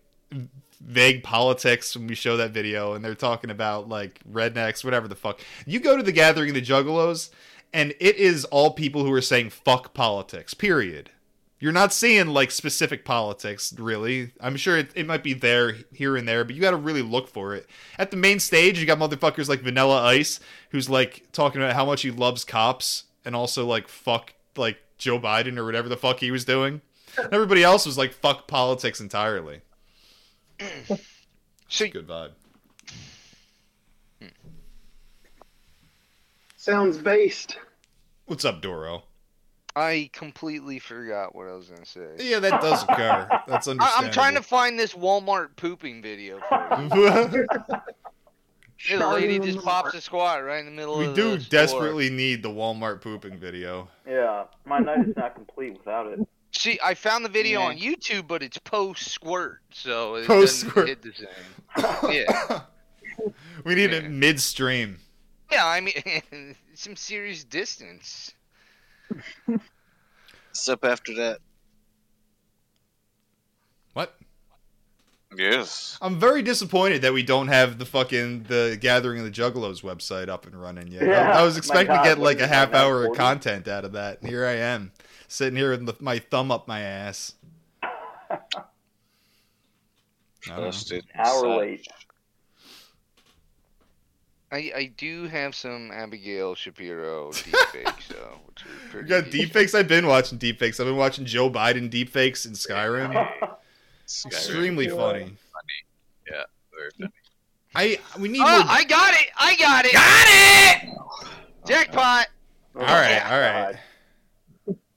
vague politics when we show that video, and they're talking about like rednecks, whatever the fuck. You go to the Gathering of the Juggalos, and it is all people who are saying fuck politics, period. You're not seeing, like, specific politics, really. I'm sure it might be there, here and there, but you gotta really look for it. At the main stage, you got motherfuckers like Vanilla Ice, who's, like, talking about how much he loves cops, and also, like, fuck, like, Joe Biden or whatever the fuck he was doing. And everybody else was like, fuck politics entirely. Good vibe. Sounds based. What's up, Doro? I completely forgot what I was going to say. Yeah, that does occur. That's understandable. I'm trying to find this Walmart pooping video for you. This lady just pops a squat right in the middle of the store. We do desperately need the Walmart pooping video. Yeah, my night is not complete without it. See, I found the video on YouTube, but it's post-squirt, so it doesn't hit the same. Yeah. We need it midstream. Yeah, I mean, some serious distance. What's up after that? What? Yes. I'm very disappointed that we don't have the fucking the Gathering of the Juggalos website up and running yet. Yeah. I was expecting to get like a half hour of content out of that, and here I am, sitting here with my thumb up my ass. An hour late. I do have some Abigail Shapiro deepfakes, though. You got deepfakes? I've been watching deepfakes. I've been watching Joe Biden deepfakes in Skyrim. Extremely funny. Yeah, very funny. We need more... I got it! Jackpot! All right.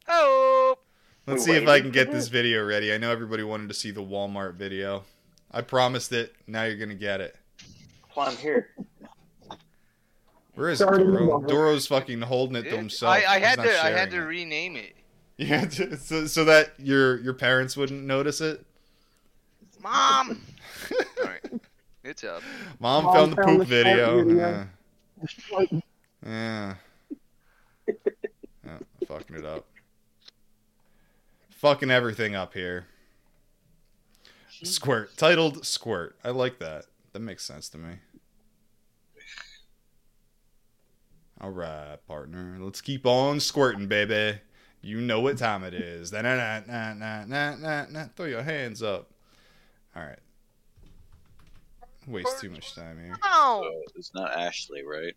Oh! Let's see if I can get this video ready. I know everybody wanted to see the Walmart video. I promised it. Now you're going to get it. Well, I'm here. Where is Doro? Doro's fucking holding it to himself. I had to rename it. Yeah, so that your parents wouldn't notice it. Mom. All right, it's up. Mom found the poop video. Yeah. Oh, fucking it up. Fucking everything up here. Squirt. Titled Squirt. I like that. That makes sense to me. All right, partner. Let's keep on squirting, baby. You know what time it is. Throw your hands up. All right. Waste too much time here. Oh, it's not Ashley, right?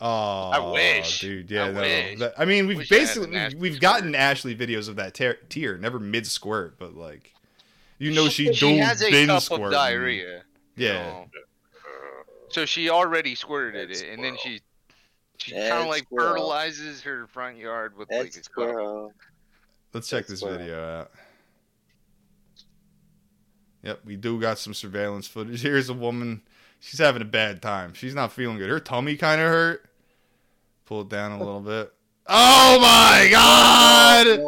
Oh, I wish. Dude, yeah. I mean, we've gotten Ashley videos of that tier, never mid squirt, but like you know she has a cup squirting. Of diarrhea. Yeah. Know? So she already squirted it, and then she kind of like fertilizes her front yard with like a squirrel. Let's check this video out. Yep, we do got some surveillance footage. Here's a woman. She's having a bad time. She's not feeling good. Her tummy kind of hurt. Pull it down a little bit. Oh my God!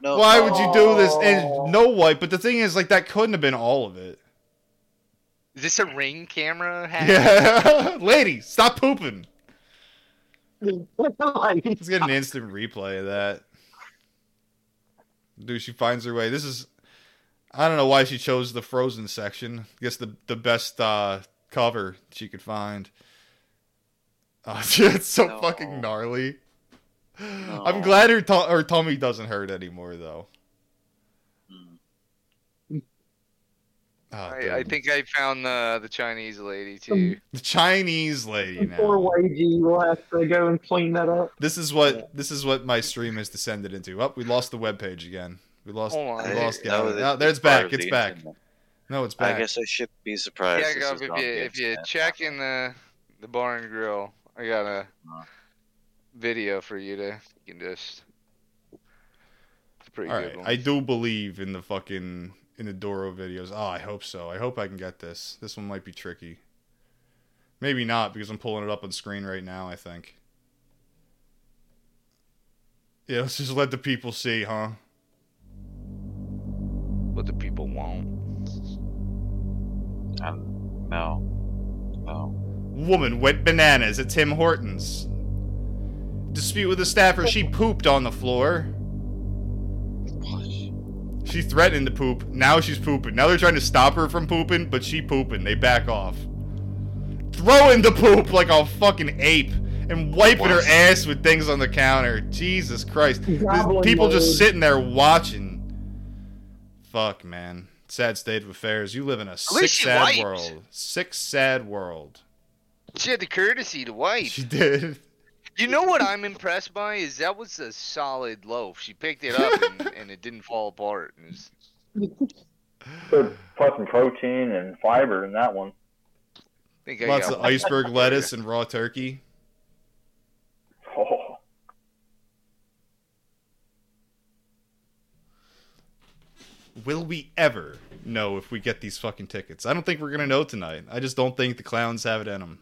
No, why would you do this? And no wipe. But the thing is, like, that couldn't have been all of it. Is this a Ring camera? Yeah, lady, stop pooping. Let's get an instant replay of that. Dude, she finds her way. This is. I don't know why she chose the frozen section. I guess the best cover she could find. Oh, dude, it's so fucking gnarly. No. I'm glad her tummy doesn't hurt anymore, though. Oh, I think I found the Chinese lady, too. The Chinese lady, now. Poor YG will have to go and clean that up. This is what my stream is descended into. Oh, we lost the webpage again. We lost. It's back. It's back. No, it's back. I guess I should be surprised. Yeah, Gov, if you check in the bar and grill, I got a video for you to you can just. It's pretty all good. Right. One. I do believe in the fucking in the Doro videos. Oh, I hope so. I hope I can get this. This one might be tricky. Maybe not because I'm pulling it up on screen right now. I think. Yeah, let's just let the people see, huh? What the people want. No. Woman went bananas at Tim Hortons. Dispute with a staffer, she pooped on the floor. She threatened to poop. Now she's pooping. Now they're trying to stop her from pooping, but she pooping. They back off. Throwing the poop like a fucking ape and wiping her ass with things on the counter. Jesus Christ. People just sitting there watching. Fuck, man. Sad state of affairs. You live in a sick, sad world. Sick, sad world. She had the courtesy to wipe. She did. You know what I'm impressed by is that was a solid loaf. She picked it up and it didn't fall apart. There's fucking protein and fiber in that one. Lots of iceberg lettuce and raw turkey. Oh. Will we ever know if we get these fucking tickets? I don't think we're going to know tonight. I just don't think the clowns have it in them.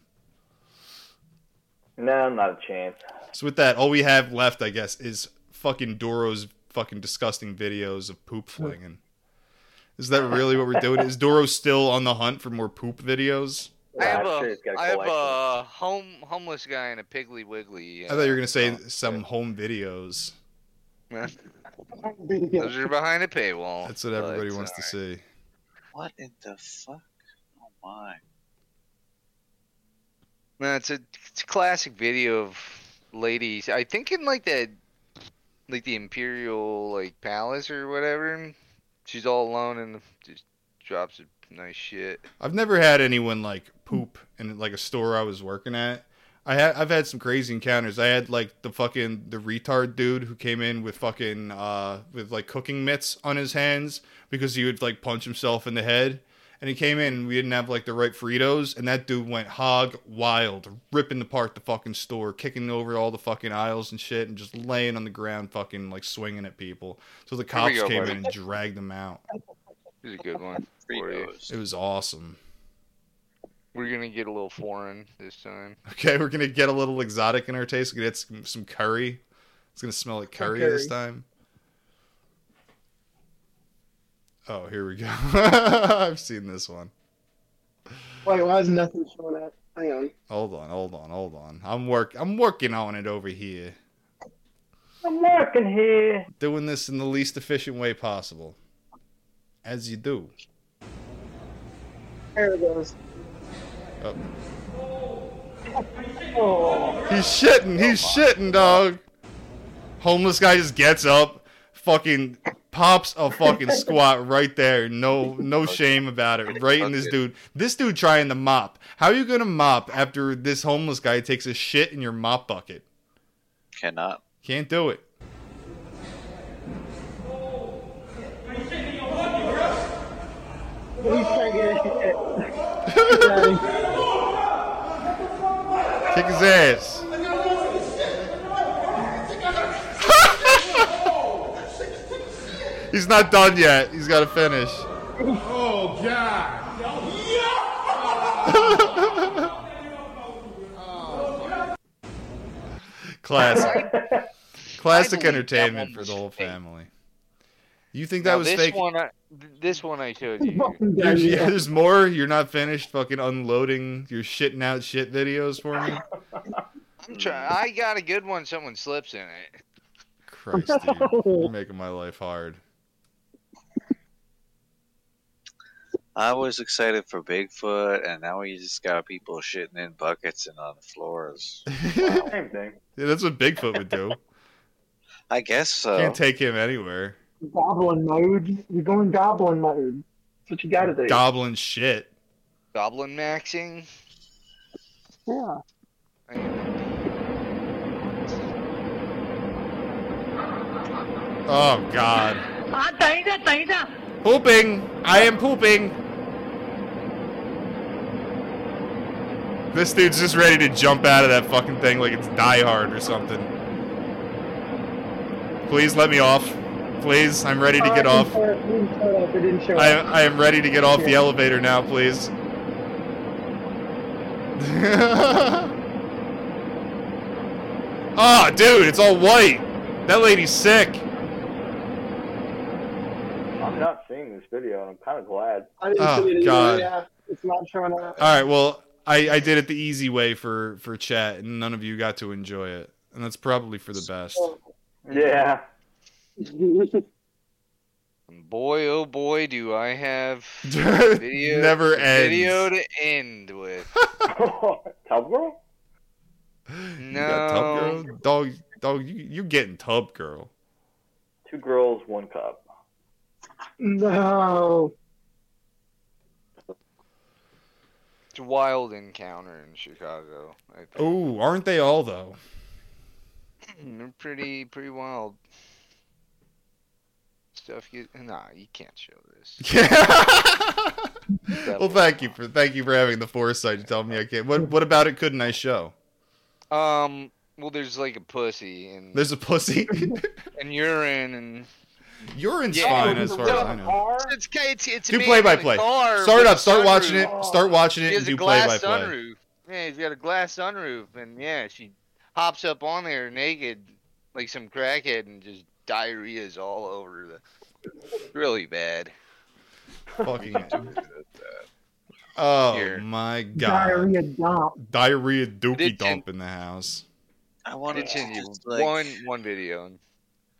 No, not a chance. So with that, all we have left, I guess, is fucking Doro's fucking disgusting videos of poop flinging. Is that really what we're doing? Is Doro still on the hunt for more poop videos? I have a homeless guy and a Piggly Wiggly. I thought you were going to say some home videos. Those are behind a paywall. That's what everybody wants to see. What in the fuck? Oh my! Man, it's a classic video of ladies. I think in the imperial palace or whatever. She's all alone and just drops a nice shit. I've never had anyone poop in a store I was working at. I've had some crazy encounters. I had the retard dude who came in with fucking with cooking mitts on his hands because he would punch himself in the head. And he came in and we didn't have the right Fritos, and that dude went hog wild, ripping apart the fucking store, kicking over all the fucking aisles and shit, and just laying on the ground, fucking swinging at people. So the cops came in and dragged him out. This is a good one. Fritos. It was awesome. We're going to get a little foreign this time. Okay, we're going to get a little exotic in our taste. We're going to get some curry. It's going to smell like curry this time. Oh, here we go. I've seen this one. Wait, why is nothing showing up? Hang on. Hold on. I'm working on it over here. I'm working here. Doing this in the least efficient way possible. As you do. There it goes. Oh. Oh. He's shitting, dog. Homeless guy just gets up, fucking pops a fucking squat right there. No shame about it. Right in this dude. This dude trying to mop. How are you going to mop after this homeless guy takes a shit in your mop bucket? Cannot. Can't do it. He's trying to get his shit. Kick his ass. He's not done yet. He's got to finish. Oh, God. Classic. Classic entertainment for the whole family. You think that was fake? This one I showed you. Yeah, there's more. You're not finished fucking unloading your shitting out shit videos for me. I'm trying. I got a good one. Someone slips in it. Christ, dude. You're making my life hard. I was excited for Bigfoot, and now we just got people shitting in buckets and on the floors. Wow. Same thing. Yeah, that's what Bigfoot would do. I guess so. Can't take him anywhere. Goblin mode. You're going goblin mode. That's what you gotta do. Goblin shit. Goblin maxing? Yeah. Oh, God. Pooping. I am pooping. This dude's just ready to jump out of that fucking thing like it's Die Hard or something. Please let me off. Please, I'm ready to get off. I am ready to get off the elevator now, please. Ah, dude, it's all white. That lady's sick. I'm not seeing this video, and I'm kind of glad. Oh, God. It's not showing up. All right, well, I did it the easy way for chat, and none of you got to enjoy it. And that's probably for the best. Yeah. Boy, oh boy, do I have video, never ends. Video to end with. Tub Girl? No. Tub Girl? Dog, you're getting Tub Girl. 2 girls, 1 cup. No. It's a wild encounter in Chicago. Oh, aren't they all, though? They're pretty wild. Stuff you you can't show this. Yeah. Well, thank you for having the foresight to tell me I can't. What about it couldn't I show? Well, there's like a pussy and there's a pussy and urine and urine's fine as far as I know. It's do play by play. Start up. Start watching it and do play by play. Yeah, he's got a glass sunroof and yeah, she hops up on there naked like some crackhead and just. Diarrhea is all over really bad. Fucking oh here. My God! Diarrhea dump. Diarrhea dookie dump in the house. I wanted to like... one video.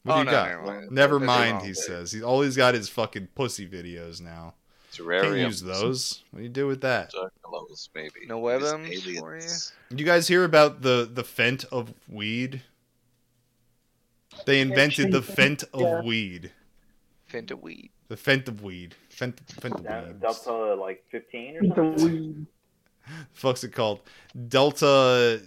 What do you got? Never mind. He says all he's got is fucking pussy videos now. Terrarium. Can't use those. What do you do with that? Juggalos, maybe. No webums for you. You guys hear about the fent of weed? They invented the fent of weed. Fent of weed. The fent of weed. Fent of weed. Delta, like 15 or something? Fuck's it called? Delta...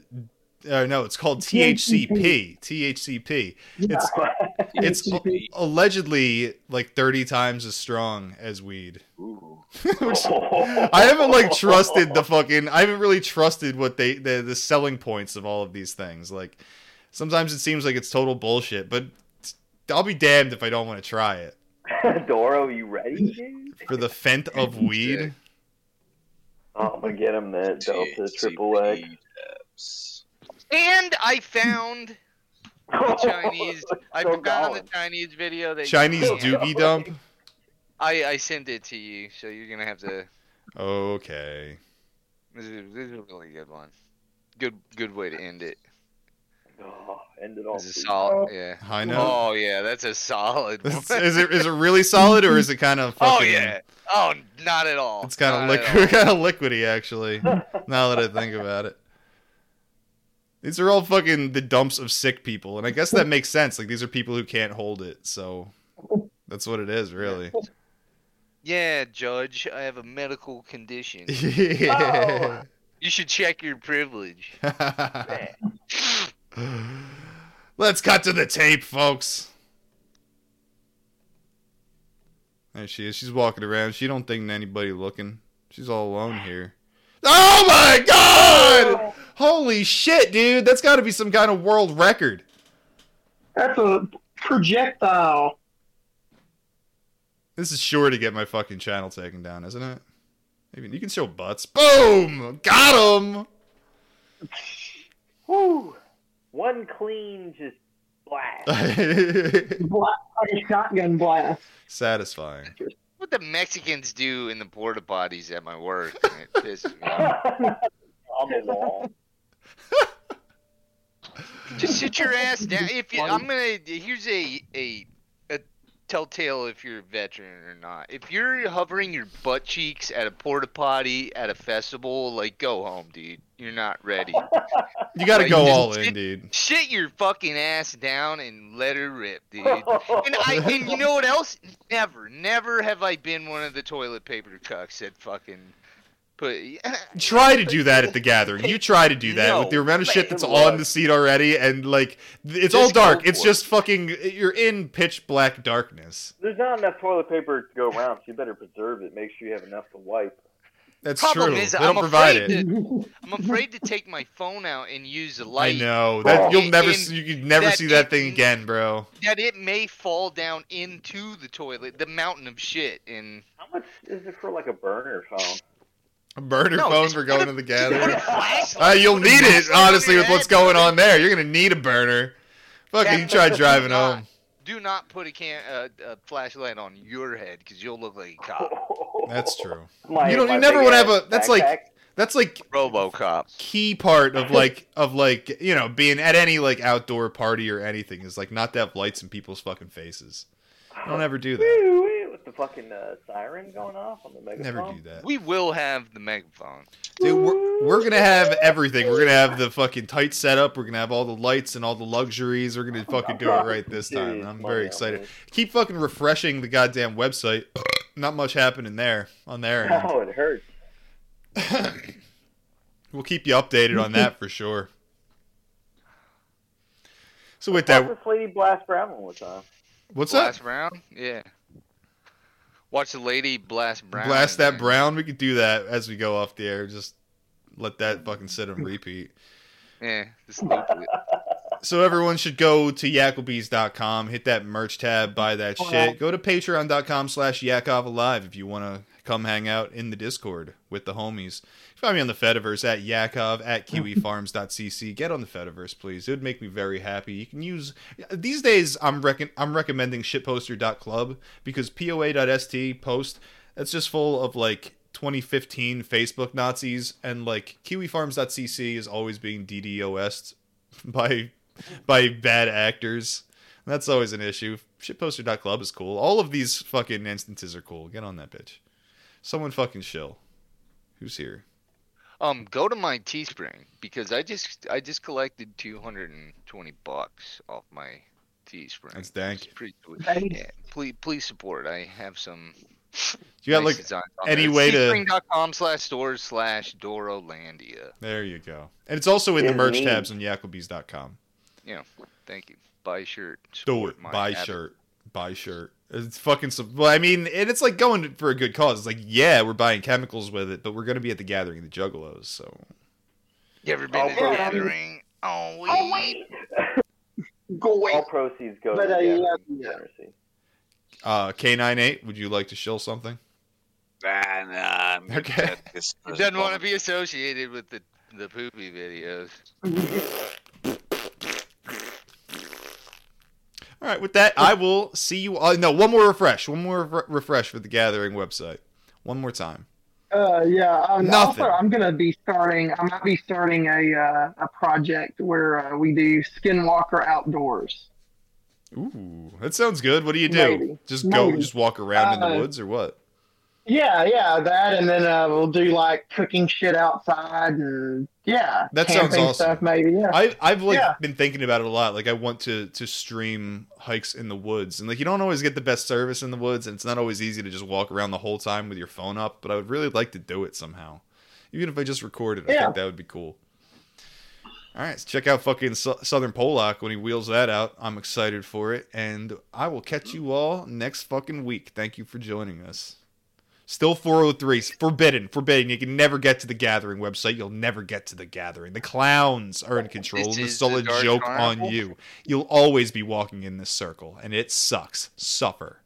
no, it's called THCP. THCP. It's allegedly like 30 times as strong as weed. Which, I haven't like trusted the fucking... I haven't really trusted what the selling points of all of these things. Like... Sometimes it seems like it's total bullshit, but I'll be damned if I don't want to try it. Doro, you ready, dude? For the fent of weed? I'm going to get him that Delta Triple X. And I found the Chinese... the Chinese video. That Chinese doogie dump? I sent it to you, so you're going to have to... Okay. This is a really good one. Good way to end it. Oh, end it all. It's a solid, yeah. High note. Oh yeah, that's a solid one. Is it really solid or is it kind of fucking? Oh yeah. Oh, not at all. It's kind of liquidy. Kind of liquidy actually. Now that I think about it, these are all fucking the dumps of sick people, and I guess that makes sense. Like these are people who can't hold it, so that's what it is, really. Yeah, Judge, I have a medical condition. Yeah. Oh. You should check your privilege. Let's cut to the tape, folks. There she is. She's walking around. She don't think anybody looking. She's all alone here. Oh my God! Holy shit, dude! That's got to be some kind of world record. That's a projectile. This is sure to get my fucking channel taken down, isn't it? Maybe you can show butts. Boom! Got him! Whew. One clean just blast. A shotgun blast. Satisfying. What the Mexicans do in the porta potties at my work. It pisses me off. On the wall. Just sit your ass down. Here's a telltale if you're a veteran or not. If you're hovering your butt cheeks at a porta potty at a festival, like, go home, dude. You're not ready. You gotta go all in, dude. Shit your fucking ass down and let her rip, dude. And you know what else? Never have I been one of the toilet paper cucks that fucking. Try to do that at the gathering. You try to do that with the amount of shit that's on the seat already, and like it's all dark. It's just fucking. You're in pitch black darkness. There's not enough toilet paper to go around, so you better preserve it. Make sure you have enough to wipe. That's problem true. Is, they don't provide it. I'm afraid to take my phone out and use the light. I know that you'll never see that thing again, bro. That it may fall down into the toilet, the mountain of shit. And how much is it for like a burner phone? A burner phone for going to the gathering. You'll need it, honestly, with what's going on there. You're gonna need a burner. Fucking, you try driving home. Do not put a flashlight on your head because you'll look like a cop. That's true. You never want to have a. That's like RoboCop. Key part of you know, being at any like outdoor party or anything is like not to have lights in people's fucking faces. Don't ever do that. The fucking siren going off on the megaphone. Never do that. We will have the megaphone. Dude, we're going to have everything. We're going to have the fucking tight setup. We're going to have all the lights and all the luxuries. We're going to fucking do it right this time. I'm very excited. Keep fucking refreshing the goddamn website. Not much happening there. On there. Oh, it hurts. We'll keep you updated on that for sure. So with that... What's this lady Blast Brown one more time? What's that? Blast Brown? Yeah. Watch the lady blast brown. Blast that brown. We could do that as we go off the air. Just let that fucking sit and repeat. Yeah, just loop it. So everyone should go to yacklebees.com, hit that merch tab, buy that shit. Go to patreon.com/YakovAlive if you want to come hang out in the Discord with the homies. Find me on the Fediverse at Yakov, at kiwifarms.cc. Get on the Fediverse, please. It would make me very happy. You can use... These days, I'm recommending shitposter.club because poa.st post, that's just full of, like, 2015 Facebook Nazis, and, like, kiwifarms.cc is always being DDoS'd by bad actors. That's always an issue. Shitposter.club is cool. All of these fucking instances are cool. Get on that bitch. Someone fucking shill. Who's here? Go to my Teespring because I just collected $220 off my Teespring. That's dank. Pretty cool. Yeah, please support. I have some. You got nice like any way to Teespring.com/stores/Dorolandia. There you go. And it's also in the merch tabs on Yacklebees.com. Yeah. Thank you. Buy a shirt. Do it. Buy a shirt. Buy a shirt. It's fucking. And it's like going for a good cause. It's like, yeah, we're buying chemicals with it, but we're going to be at the Gathering of the Juggalos. So, you ever been to the Gathering? Oh wait. Go away. All proceeds go to the Gathering. K98, would you like to shill something? Nah. Okay. He doesn't want to be associated with the poopy videos. All right, with that, I will see you all. No, one more refresh. One more refresh for the Gathering website. One more time. Nothing. Also, I'm going to be starting a project where we do Skinwalker Outdoors. Ooh, that sounds good. What do you do? Maybe. Just walk around in the woods or what? Yeah, that, and then we'll do like cooking shit outside and that sounds awesome. Stuff maybe. Yeah, I've been thinking about it a lot. Like I want to stream hikes in the woods, and like you don't always get the best service in the woods, and it's not always easy to just walk around the whole time with your phone up. But I would really like to do it somehow, even if I just recorded. I think that would be cool. All right, so check out fucking Southern Pollock when he wheels that out. I'm excited for it. And I will catch you all next fucking week. Thank you for joining us. Still 403. Forbidden. You can never get to the Gathering website. You'll never get to the Gathering. The clowns are in control. This is a solid joke on you. You'll always be walking in this circle, and it sucks. Suffer.